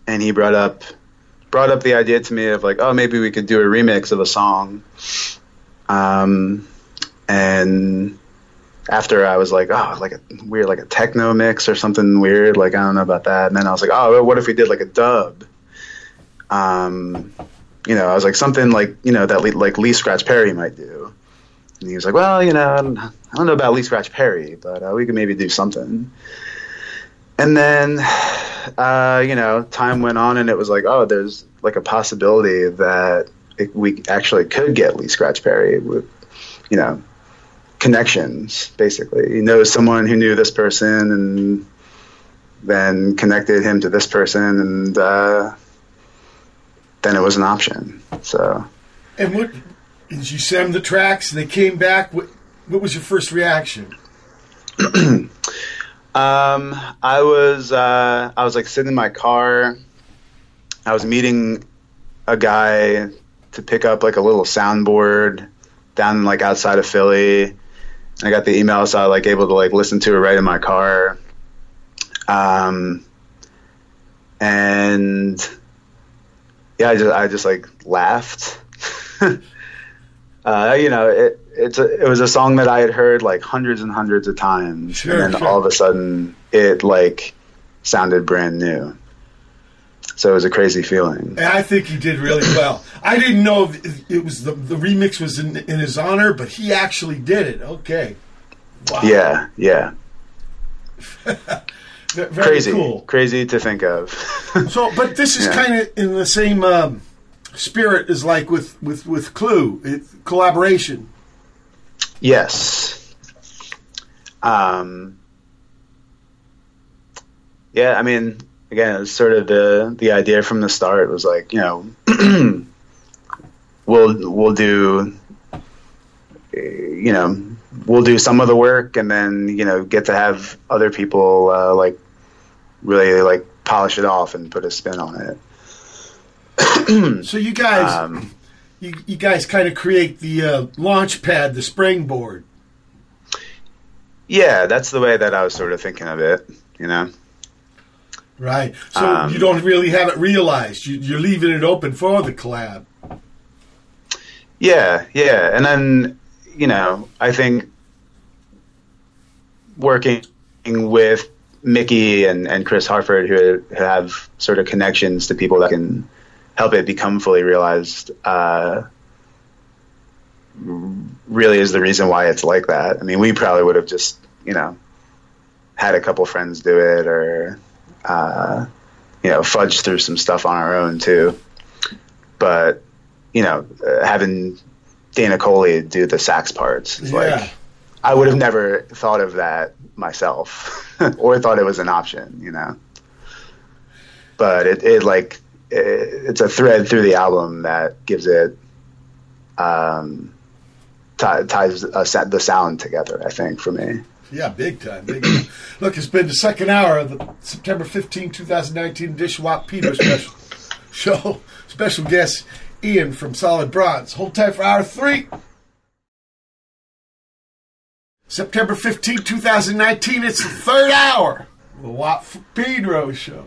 and he brought up brought up the idea to me of like, oh, maybe we could do a remix of a song. Um, and after I was like, oh, like a weird, like a techno mix or something weird. Like, I don't know about that. And then I was like, oh, well, what if we did like a dub? Um, you know, I was like, something like, you know, that Lee, like Lee Scratch Perry might do. And he was like, well, you know, I don't, I don't know about Lee Scratch Perry, but uh, we could maybe do something. And then, uh, you know, time went on, and it was like, oh, there's like a possibility that it, we actually could get Lee Scratch Perry with, you know, connections, basically. You know, someone who knew this person and then connected him to this person, and uh, then it was an option. So. And what, did you send them the tracks and they came back? What, what was your first reaction? Um, I was, uh, I was like sitting in my car. I was meeting a guy to pick up like a little soundboard down like outside of Philly. I got the email, so I like able to like listen to it right in my car. Um, and yeah, I just, I just like laughed. uh, you know, it, It's a, it was a song that I had heard like hundreds and hundreds of times, sure, and then sure. all of a sudden it like sounded brand new. So it was a crazy feeling. And I think he did really well. I didn't know if it was the, the remix was in, in his honor, but he actually did it. Okay. Wow. Yeah, yeah. Very crazy, cool. Crazy to think of. So, but this is yeah. kind of in the same um, spirit as like with with with Clue, it, collaboration. Yes. Um, yeah, I mean, again, it's sort of the the idea from the start was like, you know, we'll we'll do, you know, we'll do some of the work, and then, you know, get to have other people uh, like really like polish it off and put a spin on it. So you guys. Um, You, you guys kind of create the uh, launch pad, the springboard. Yeah, that's the way that I was sort of thinking of it, you know. Right. So um, you don't really have it realized. You, you're leaving it open for the collab. Yeah, yeah. And then, you know, I think working with Mickey and, and Chris Harford, who have sort of connections to people that can help it become fully realized, uh, really is the reason why it's like that. I mean, we probably would have just, you know, had a couple friends do it, or, uh, you know, fudged through some stuff on our own too. But, you know, uh, having Dana Coley do the sax parts, yeah. like, I would have never thought of that myself or thought it was an option, you know. But it, it like, it's a thread through the album that gives it um, t- ties a, the sound together, I think, for me. Yeah, big time, big time. Look, it's been the second hour of the September fifteenth, twenty nineteen edition W A P Peter special show. Special guest Ian from Solid Bronze. Hold tight for hour three. September fifteenth, twenty nineteen, it's the third hour of the W A P Pedro show.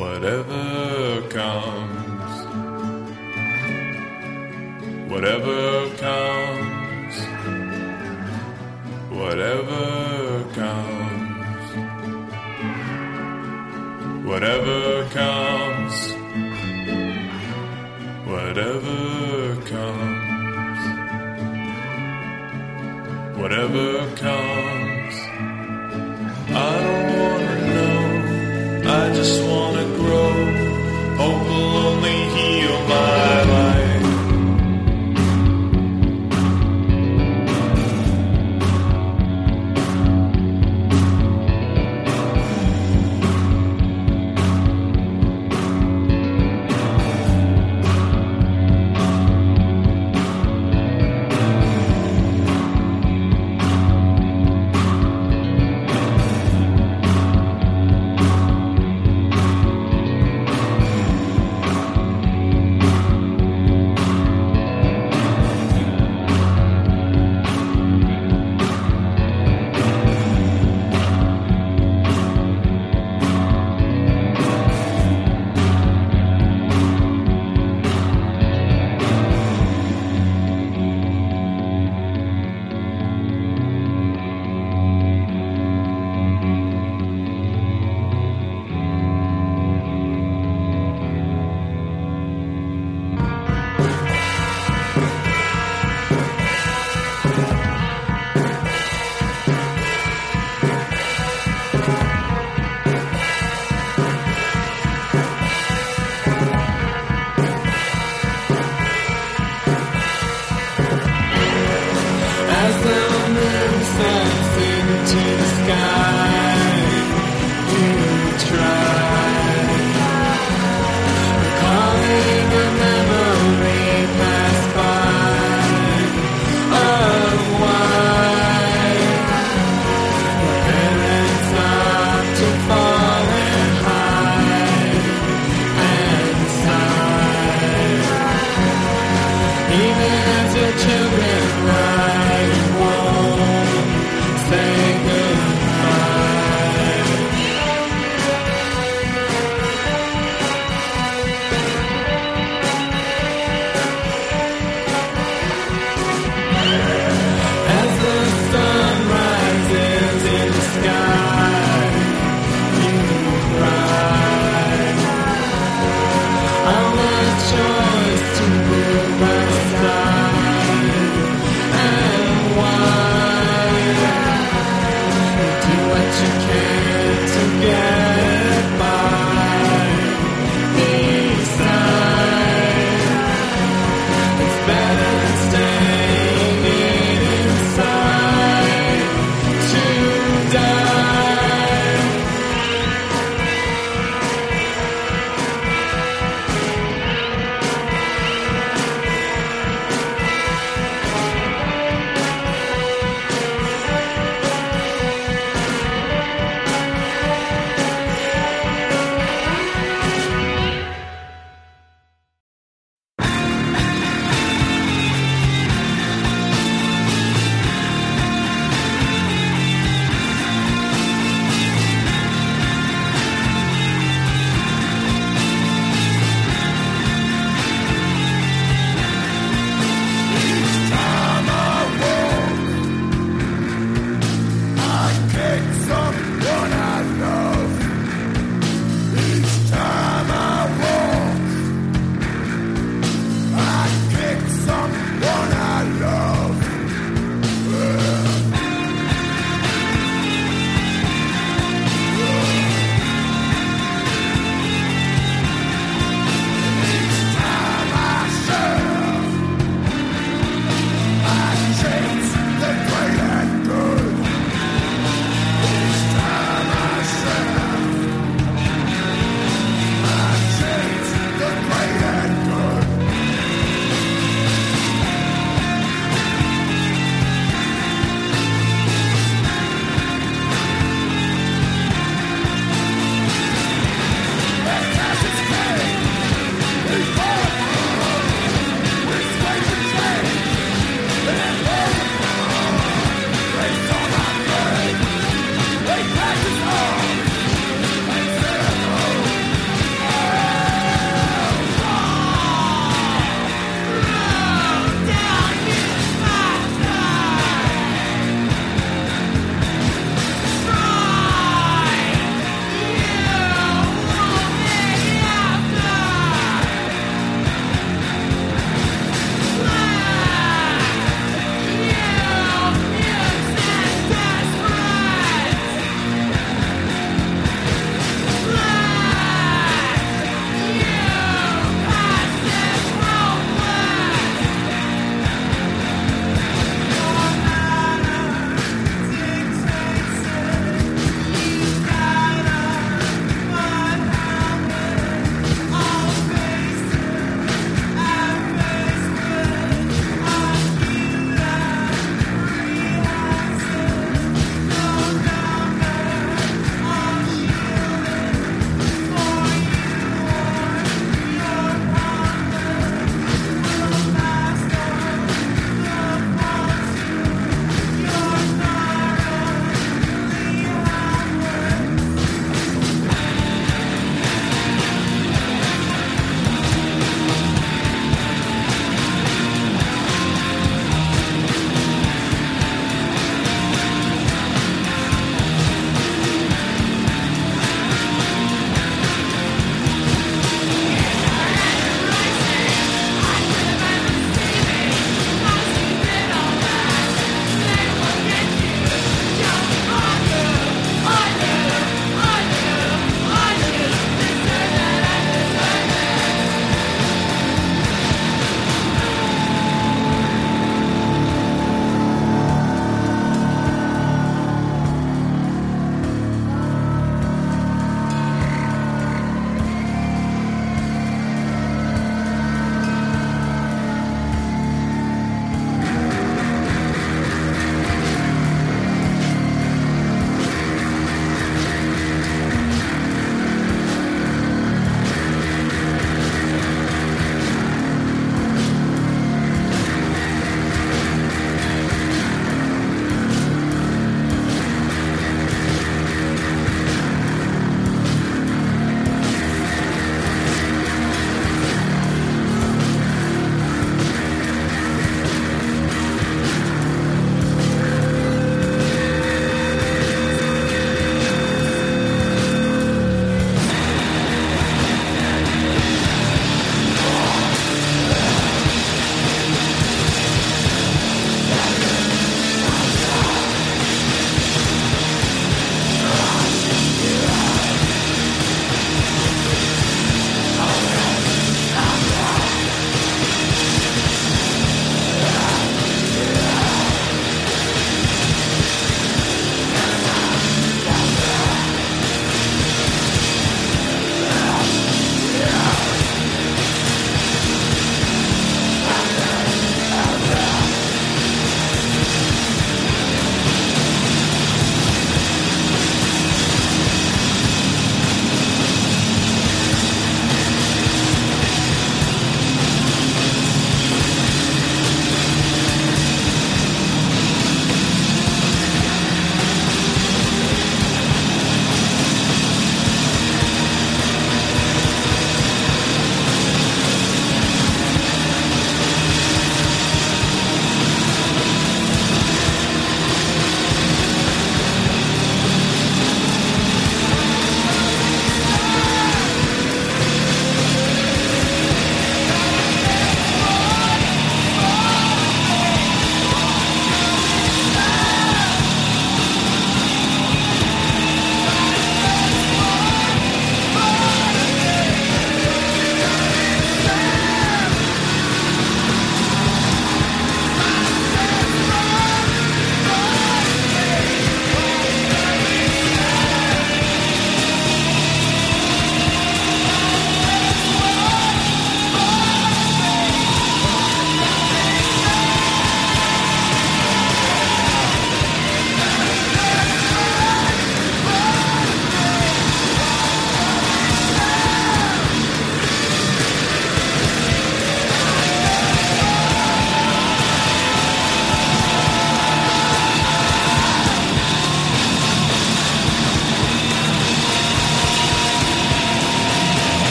Whatever comes, whatever comes, whatever comes, whatever comes, whatever comes, whatever comes, I don't wanna know, I just wanna grow, hope will only heal my life.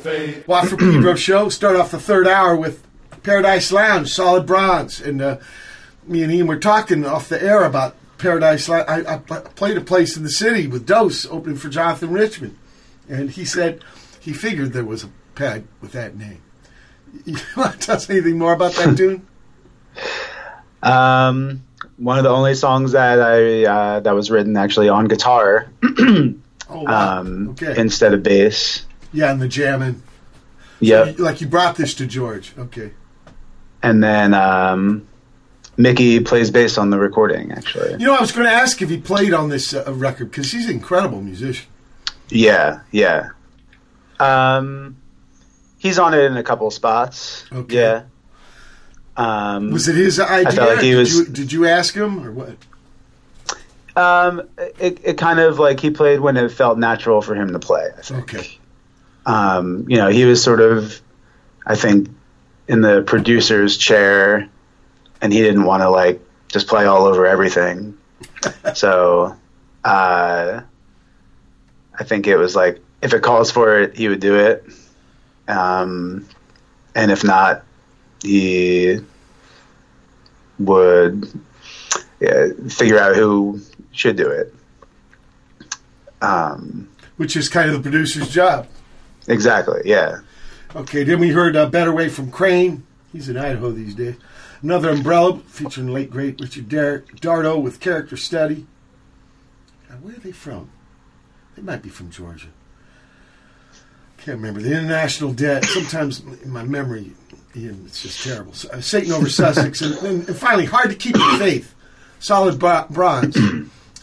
faith. Walk for Pedro show. Start off the third hour with Paradise Lounge, Solid Bronze. And uh, me and Ian were talking off the air about Paradise Lounge. I, I played a place in the city with Dose opening for Jonathan Richmond. And he said he figured there was a pad with that name. You want to tell us anything more about that tune? Um, one of the only songs that I uh, that was written actually on guitar, oh, wow. um, okay. instead of bass. Yeah, and the jamming. Yeah, so like you brought this to George. Okay. And then um, Mickey plays bass on the recording. Actually, you know, I was going to ask if he played on this uh, record because he's an incredible musician. Yeah, yeah. Um, he's on it in a couple spots. Okay. Yeah. Um, was it his idea? I felt like he did, was, you, did you ask him or what? Um, it, it kind of like he played when it felt natural for him to play, I think. Okay. Um, you know, he was sort of, I think, in the producer's chair, and he didn't want to like just play all over everything. So uh, I think it was like if it calls for it, he would do it. Um, and if not, he would yeah, figure out who should do it. Um, Which is kind of the producer's job. Exactly, yeah. Okay, then we heard uh, Better Way from Crane. He's in Idaho these days. Another Umbrella featuring late, great Richard Dar- Dardo with Character Study. Now, where are they from? They might be from Georgia. Can't remember. The International Debt. Sometimes in my memory... Ian, it's just terrible. Uh, Satan over Sussex. And, and, and finally, Hard to Keep the Faith. Solid bro- Bronze.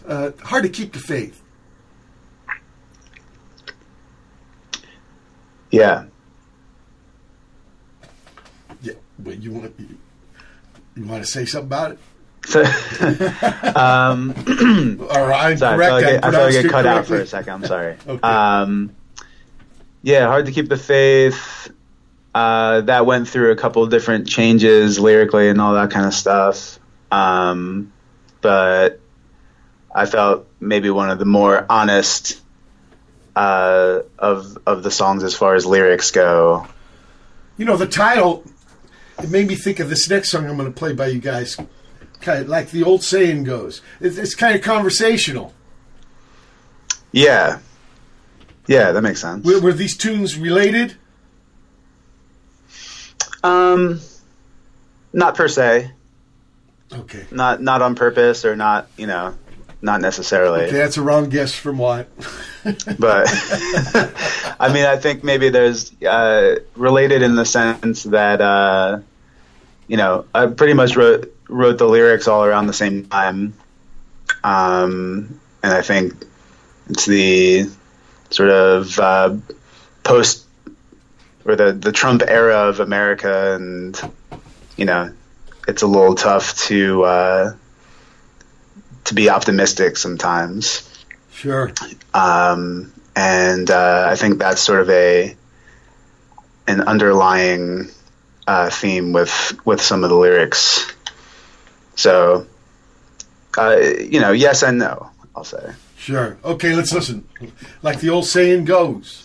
Uh, hard to Keep the Faith. Yeah. Yeah. But you want you, you want to say something about it? So, um, All right. Sorry, I feel like I, I, I get cut correctly. Out for a second. I'm sorry. Okay. Um, yeah, Hard to Keep the Faith. Uh, that went through a couple of different changes lyrically and all that kind of stuff. Um, but I felt maybe one of the more honest uh, of of the songs as far as lyrics go. You know, the title, it made me think of this next song I'm going to play by you guys. Kind of like the old saying goes. It's, it's kind of conversational. Yeah. Yeah, that makes sense. Were, were these tunes related? Um, not per se. Okay. Not not on purpose or not, you know, not necessarily. Okay, that's a wrong guess from Watt. But, I mean, I think maybe there's uh, related in the sense that, uh, you know, I pretty much wrote, wrote the lyrics all around the same time. Um, and I think it's the sort of uh, post- or the, the Trump era of America, and, you know, it's a little tough to uh, to be optimistic sometimes. Sure. Um, and uh, I think that's sort of a an underlying uh, theme with, with some of the lyrics. So, uh, you know, yes and no, I'll say. Sure. Okay, let's listen. Like the old saying goes...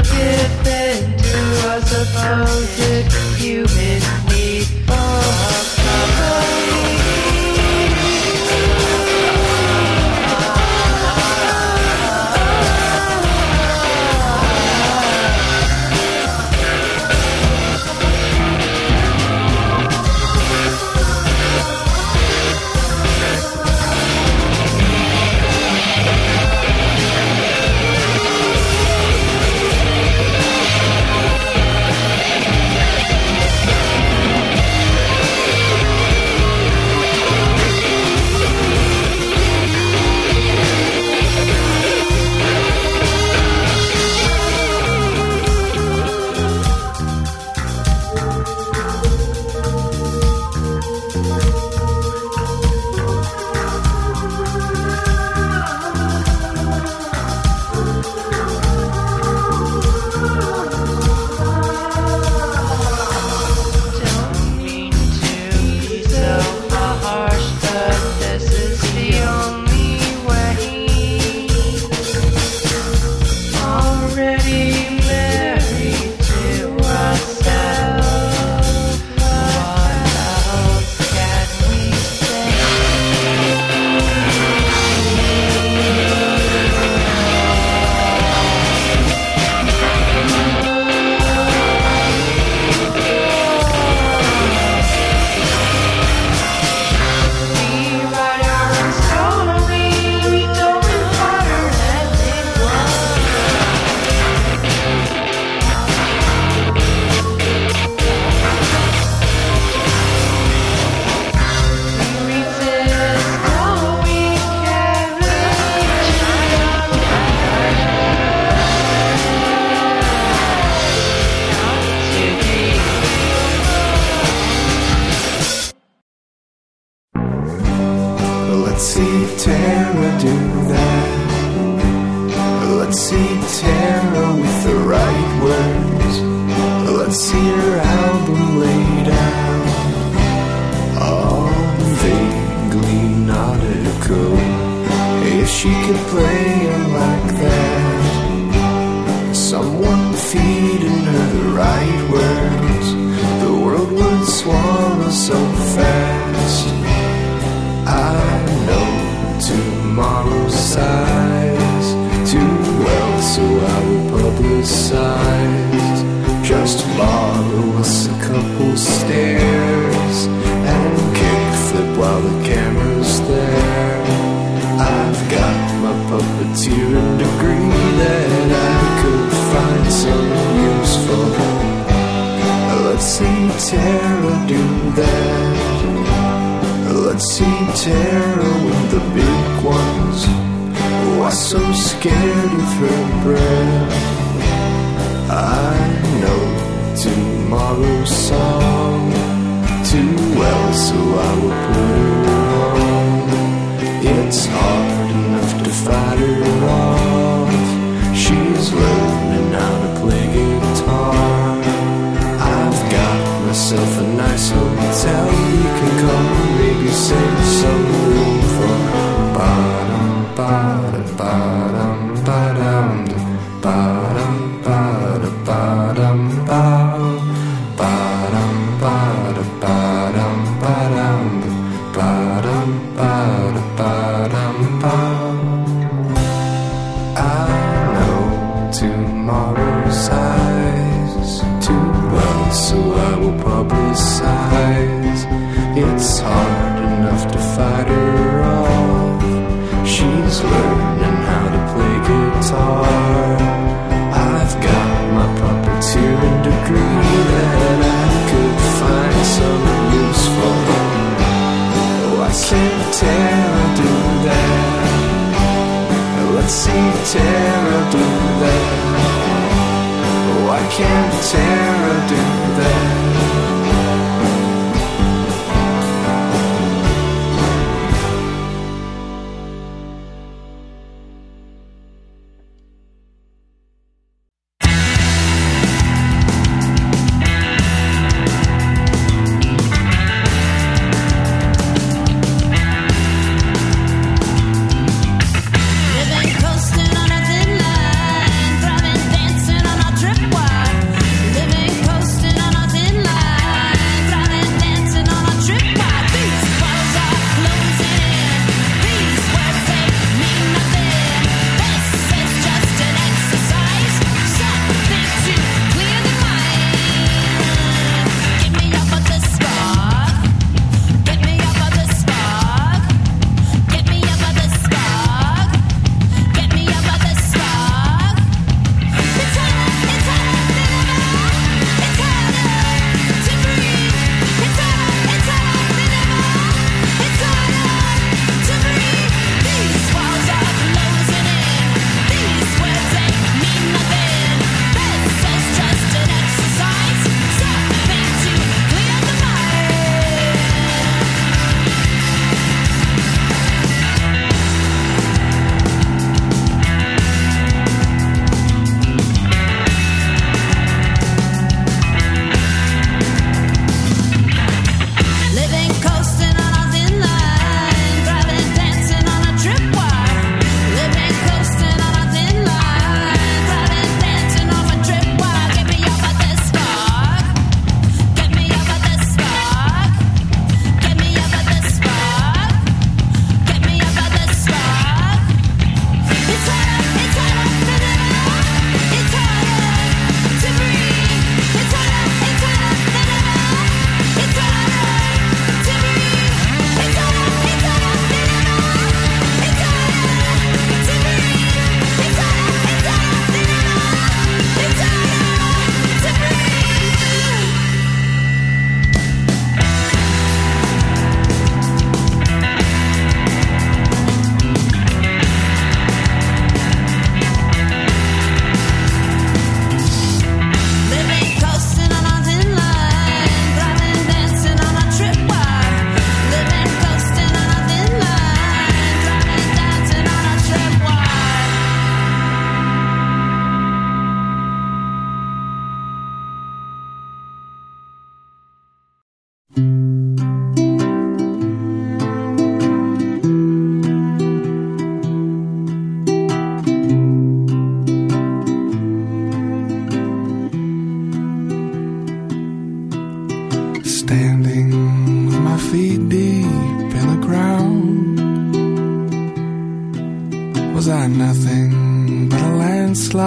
a dip into a supposed human need for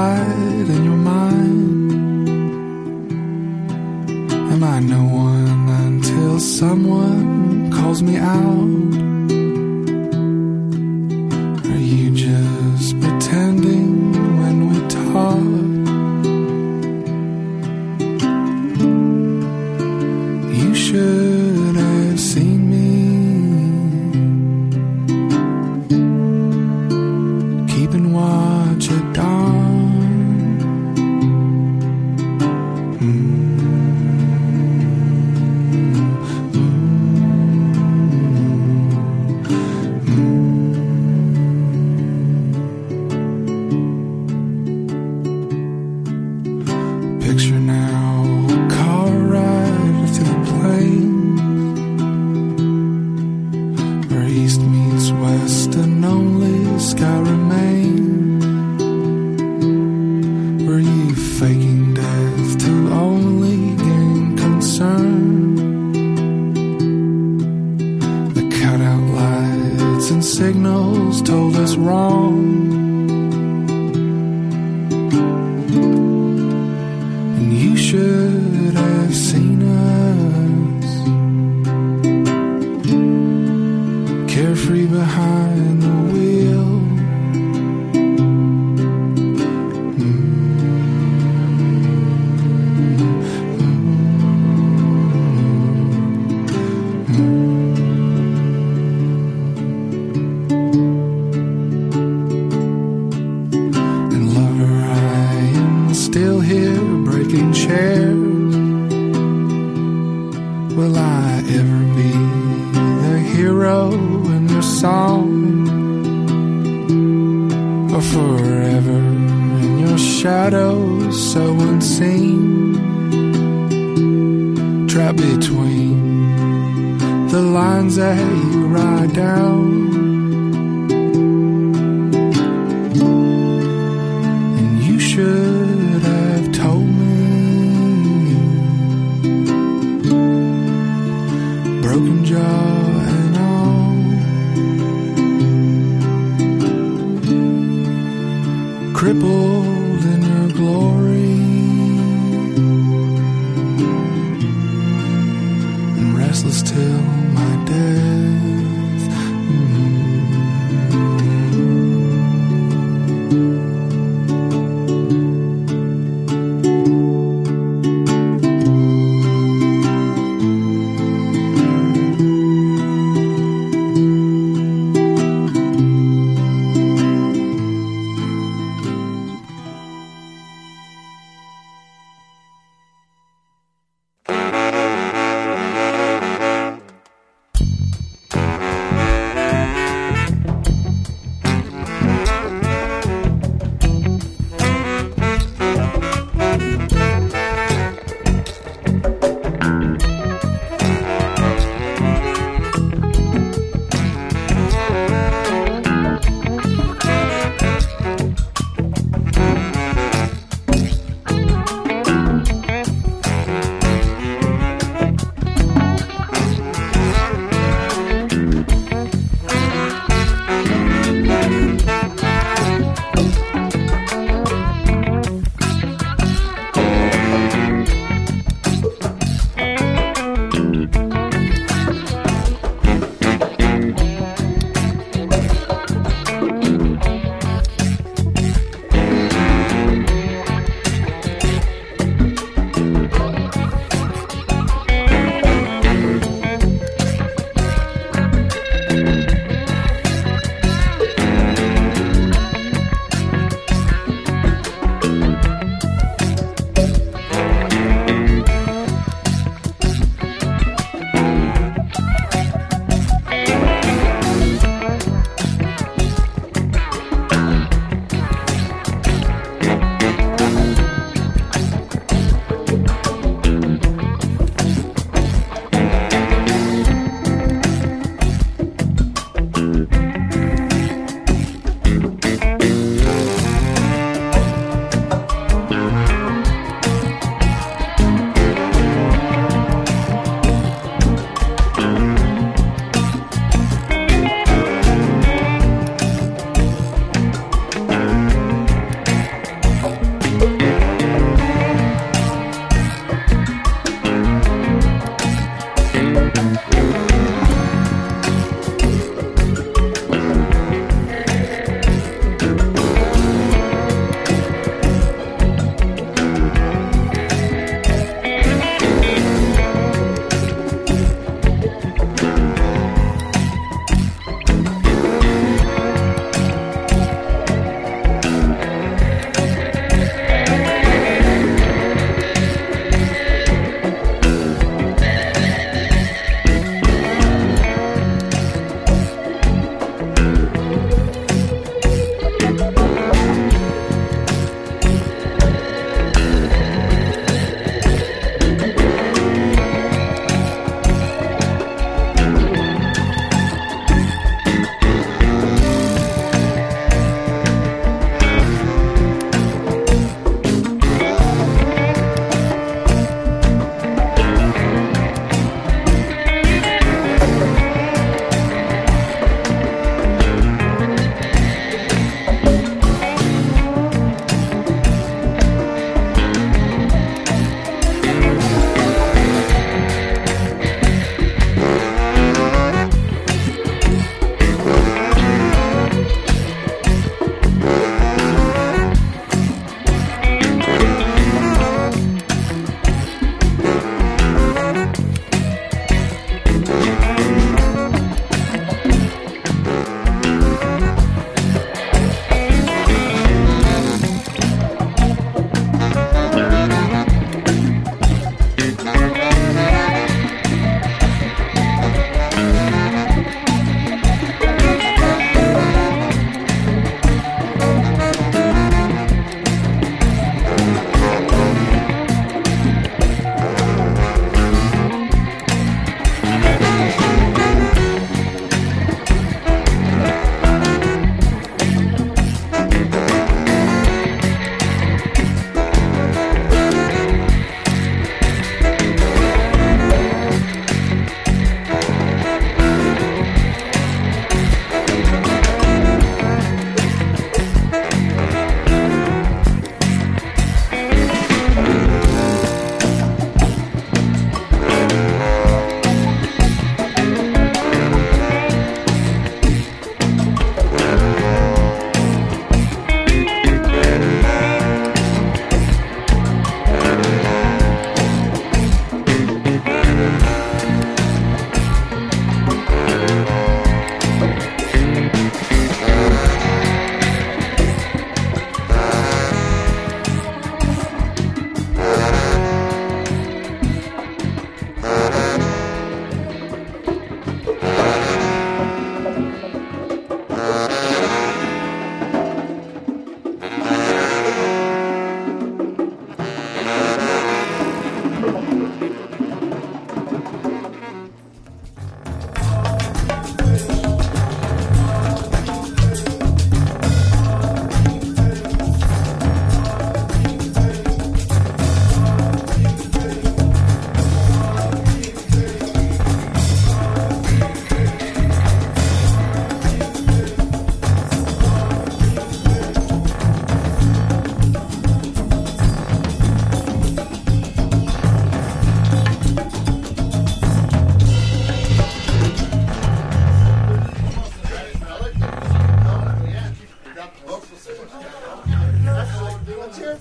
pride and you're mine. Am I no one until someone calls me out? Are you just pretending when we talk? You should have seen you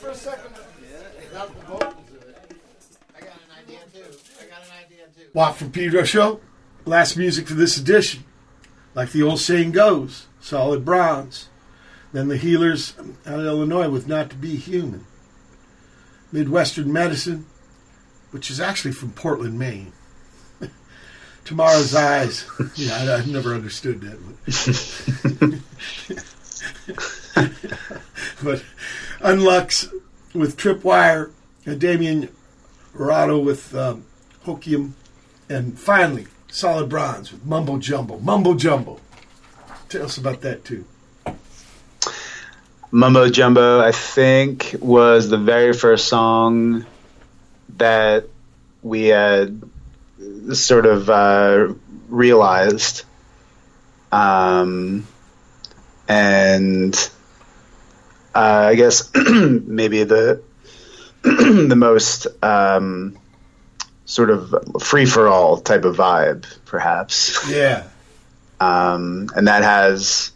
for a second. Yeah. The of it. I got an idea too. I got an idea too. Watt from Pedro Show. Last music for this edition. Like the old saying goes, solid bronze. Then the Healers out of Illinois with Not to Be Human. Midwestern Medicine, which is actually from Portland, Maine. Tomorrow's Eyes. Yeah, I, I've never understood that one. But Unlux with Tripwire, Damien Rado with um, Hokium, and finally, Solid Bronze with Mumbo Jumbo. Mumbo Jumbo. Tell us about that, too. Mumbo Jumbo, I think, was the very first song that we had sort of uh, realized. Um, and uh, I guess maybe the the most um, sort of free-for-all type of vibe, perhaps. Yeah. Um, and that has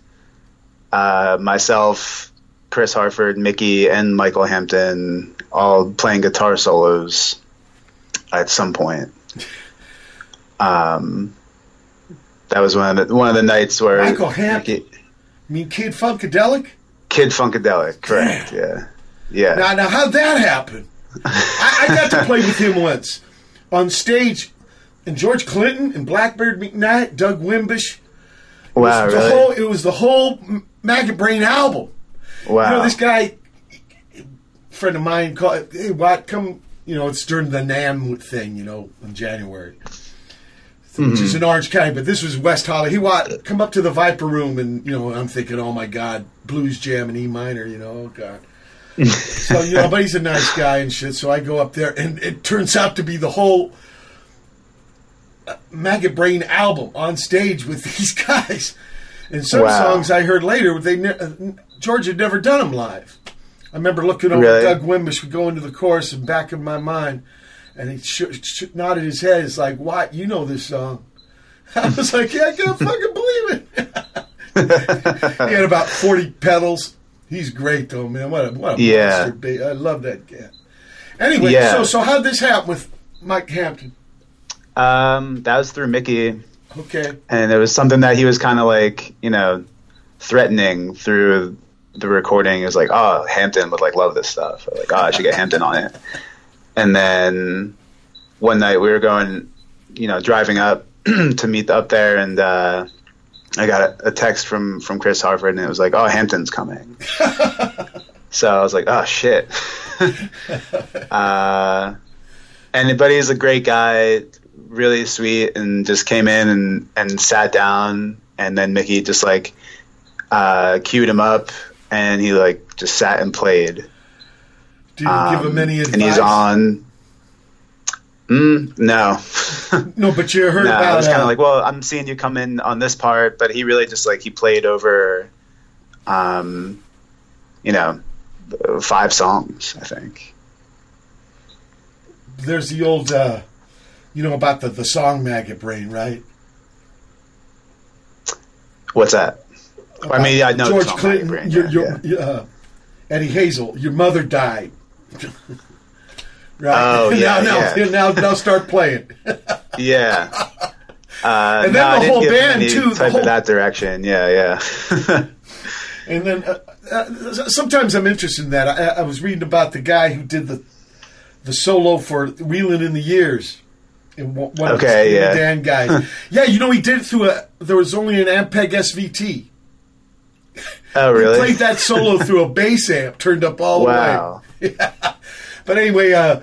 uh, myself, Chris Harford, Mickey, and Michael Hampton all playing guitar solos at some point. Um, that was one of the, one of the nights where Michael Hampton. Mickey, you mean Kid Funkadelic? Kid Funkadelic, correct? Yeah, yeah. yeah. Now, now, how'd that happen? I, I got to play with him once on stage, and George Clinton and Blackbeard McKnight, Doug Wimbish. Wow, it was really? The whole, it was the whole Maggot Brain album. Wow. You know, this guy, friend of mine, called, hey, Watt, come, you know, it's during the NAMM thing, you know, in January, mm-hmm. which is in Orange County, but this was West Hollywood. Hey, Watt, come up to the Viper Room, and, you know, I'm thinking, oh, my God, blues jam in E minor, you know, oh, God. So, you know, but he's a nice guy and shit, so I go up there, and it turns out to be the whole Maggot Brain album on stage with these guys. And some wow. songs I heard later, they ne- George had never done them live. I remember looking over really? Doug Wimbish would go into the chorus and back of my mind, and he sh- sh- nodded his head. It's like, "What? You know this song?" I was like, "Yeah, I can't fucking believe it." He had about forty pedals. He's great though, man. What a what a yeah. monster! I love that guy. Anyway, yeah. so so how'd this happen with Mike Hampton? Um, that was through Mickey. Okay. And it was something that he was kind of like, you know, threatening through the recording. It was like, oh, Hampton would like love this stuff. Or like, oh, I should get Hampton on it. And then one night we were going, you know, driving up to meet up there. And uh, I got a, a text from, from Chris Harford, and it was like, oh, Hampton's coming. So I was like, oh, shit. uh, and but he's a great guy. Really sweet, and just came in and, and sat down, and then Mickey just like uh, queued him up, and he like just sat and played. Do you um, give him any advice? And he's on. Mm, no, no, but you heard no, about. I was kind of like, well, I'm seeing you come in on this part, but he really just like he played over, um, you know, five songs, I think. There's the old. Uh... You know about the, the song Maggot Brain, right? What's that? About I mean, I know George the song Clinton, Maggot Brain. Your, your, yeah. uh, Eddie Hazel, your mother died. Right? Oh, yeah. Now, yeah. Now, now, now start playing. Yeah. Uh, and then no, the I whole didn't band, any too. Type the whole... of that direction. Yeah, yeah. And then uh, uh, sometimes I'm interested in that. I, I was reading about the guy who did the the solo for Wheelin' in the Years. In one of okay, yeah. the Dan guys. Yeah, you know, he did it through a... There was only an Ampeg S V T. Oh, really? He played that solo through a bass amp, turned up all wow. the way. Yeah. But anyway, uh,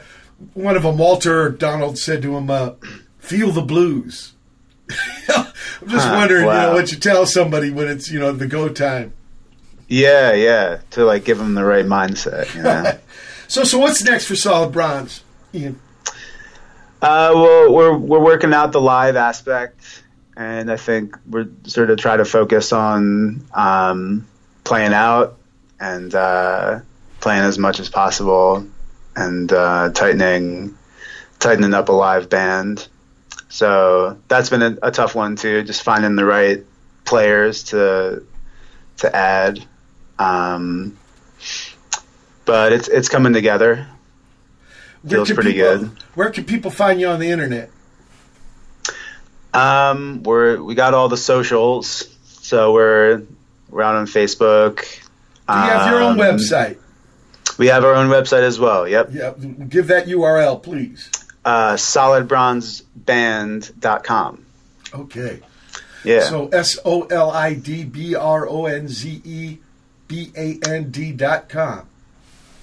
one of them, Walter Donald, said to him, uh, feel the blues. I'm just huh, wondering, wow. you know, what you tell somebody when it's, you know, the go time. Yeah, yeah, to, like, give them the right mindset, you know? so, so what's next for Solid Bronze, Ian? Uh, well, we're we're working out the live aspect, and I think we're sort of trying to focus on um, playing out and uh, playing as much as possible, and uh, tightening tightening up a live band. So that's been a, a tough one too, just finding the right players to to add. Um, but it's it's coming together. Where Feels pretty people, good. Where can people find you on the internet? Um, we're we got all the socials, so we're we're out on Facebook. Do you have um, your own website? We have our own website as well. Yep. Yeah. Give that U R L, please. Uh, solid bronze band dot com. Okay. Yeah. So S O L I D B R O N Z E B A N D dot com.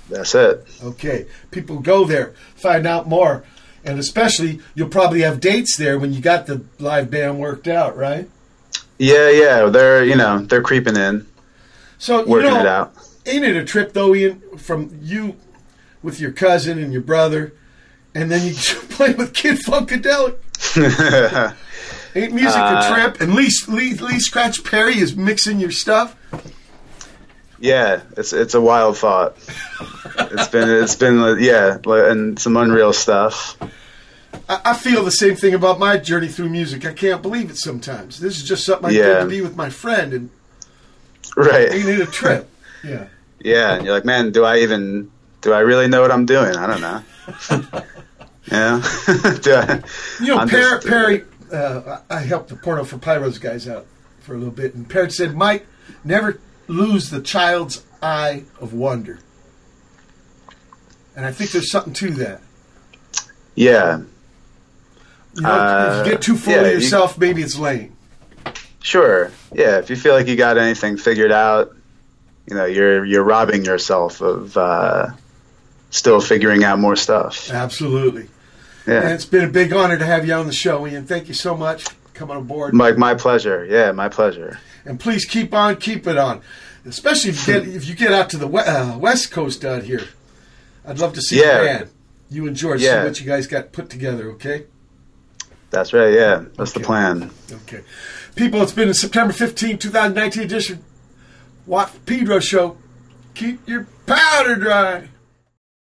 That's it. Okay. People go there, find out more, and especially you'll probably have dates there when you got the live band worked out, right? Yeah, yeah. They're you know they're creeping in. So working you know, it out. Ain't it a trip though, Ian? From you with your cousin and your brother, and then you play with Kid Funkadelic. Ain't music uh, a trip? And Lee, Lee, Lee Scratch Perry is mixing your stuff. Yeah, it's it's a wild thought. It's been it's been yeah, and some unreal stuff. I, I feel the same thing about my journey through music. I can't believe it sometimes. This is just something I yeah. did to be with my friend, and right, ain't it a trip? Yeah. Yeah, and you're like, man, do I even, do I really know what I'm doing? I don't know. Yeah. do I, you know, Perry, Perry uh, I helped the Porno for Pyros guys out for a little bit, and Perry said, Mike, never lose the child's eye of wonder. And I think there's something to that. Yeah. You know, uh, if you get too full yeah, of yourself, you, maybe it's lame. Sure. Yeah, if you feel like you got anything figured out, you know, you're you're robbing yourself of uh, still figuring out more stuff. Absolutely. Yeah. And it's been a big honor to have you on the show, Ian. Thank you so much for coming aboard. Mike, my pleasure. Yeah, my pleasure. And please keep on, keep it on. Especially if you get, if you get out to the we- uh, West Coast out here. I'd love to see yeah. you, man. You and George, yeah. see what you guys got put together, okay? That's right, yeah. That's okay. the plan. Okay. People, it's been the September fifteenth, twenty nineteen edition Watt Pedro Show. Keep your powder dry.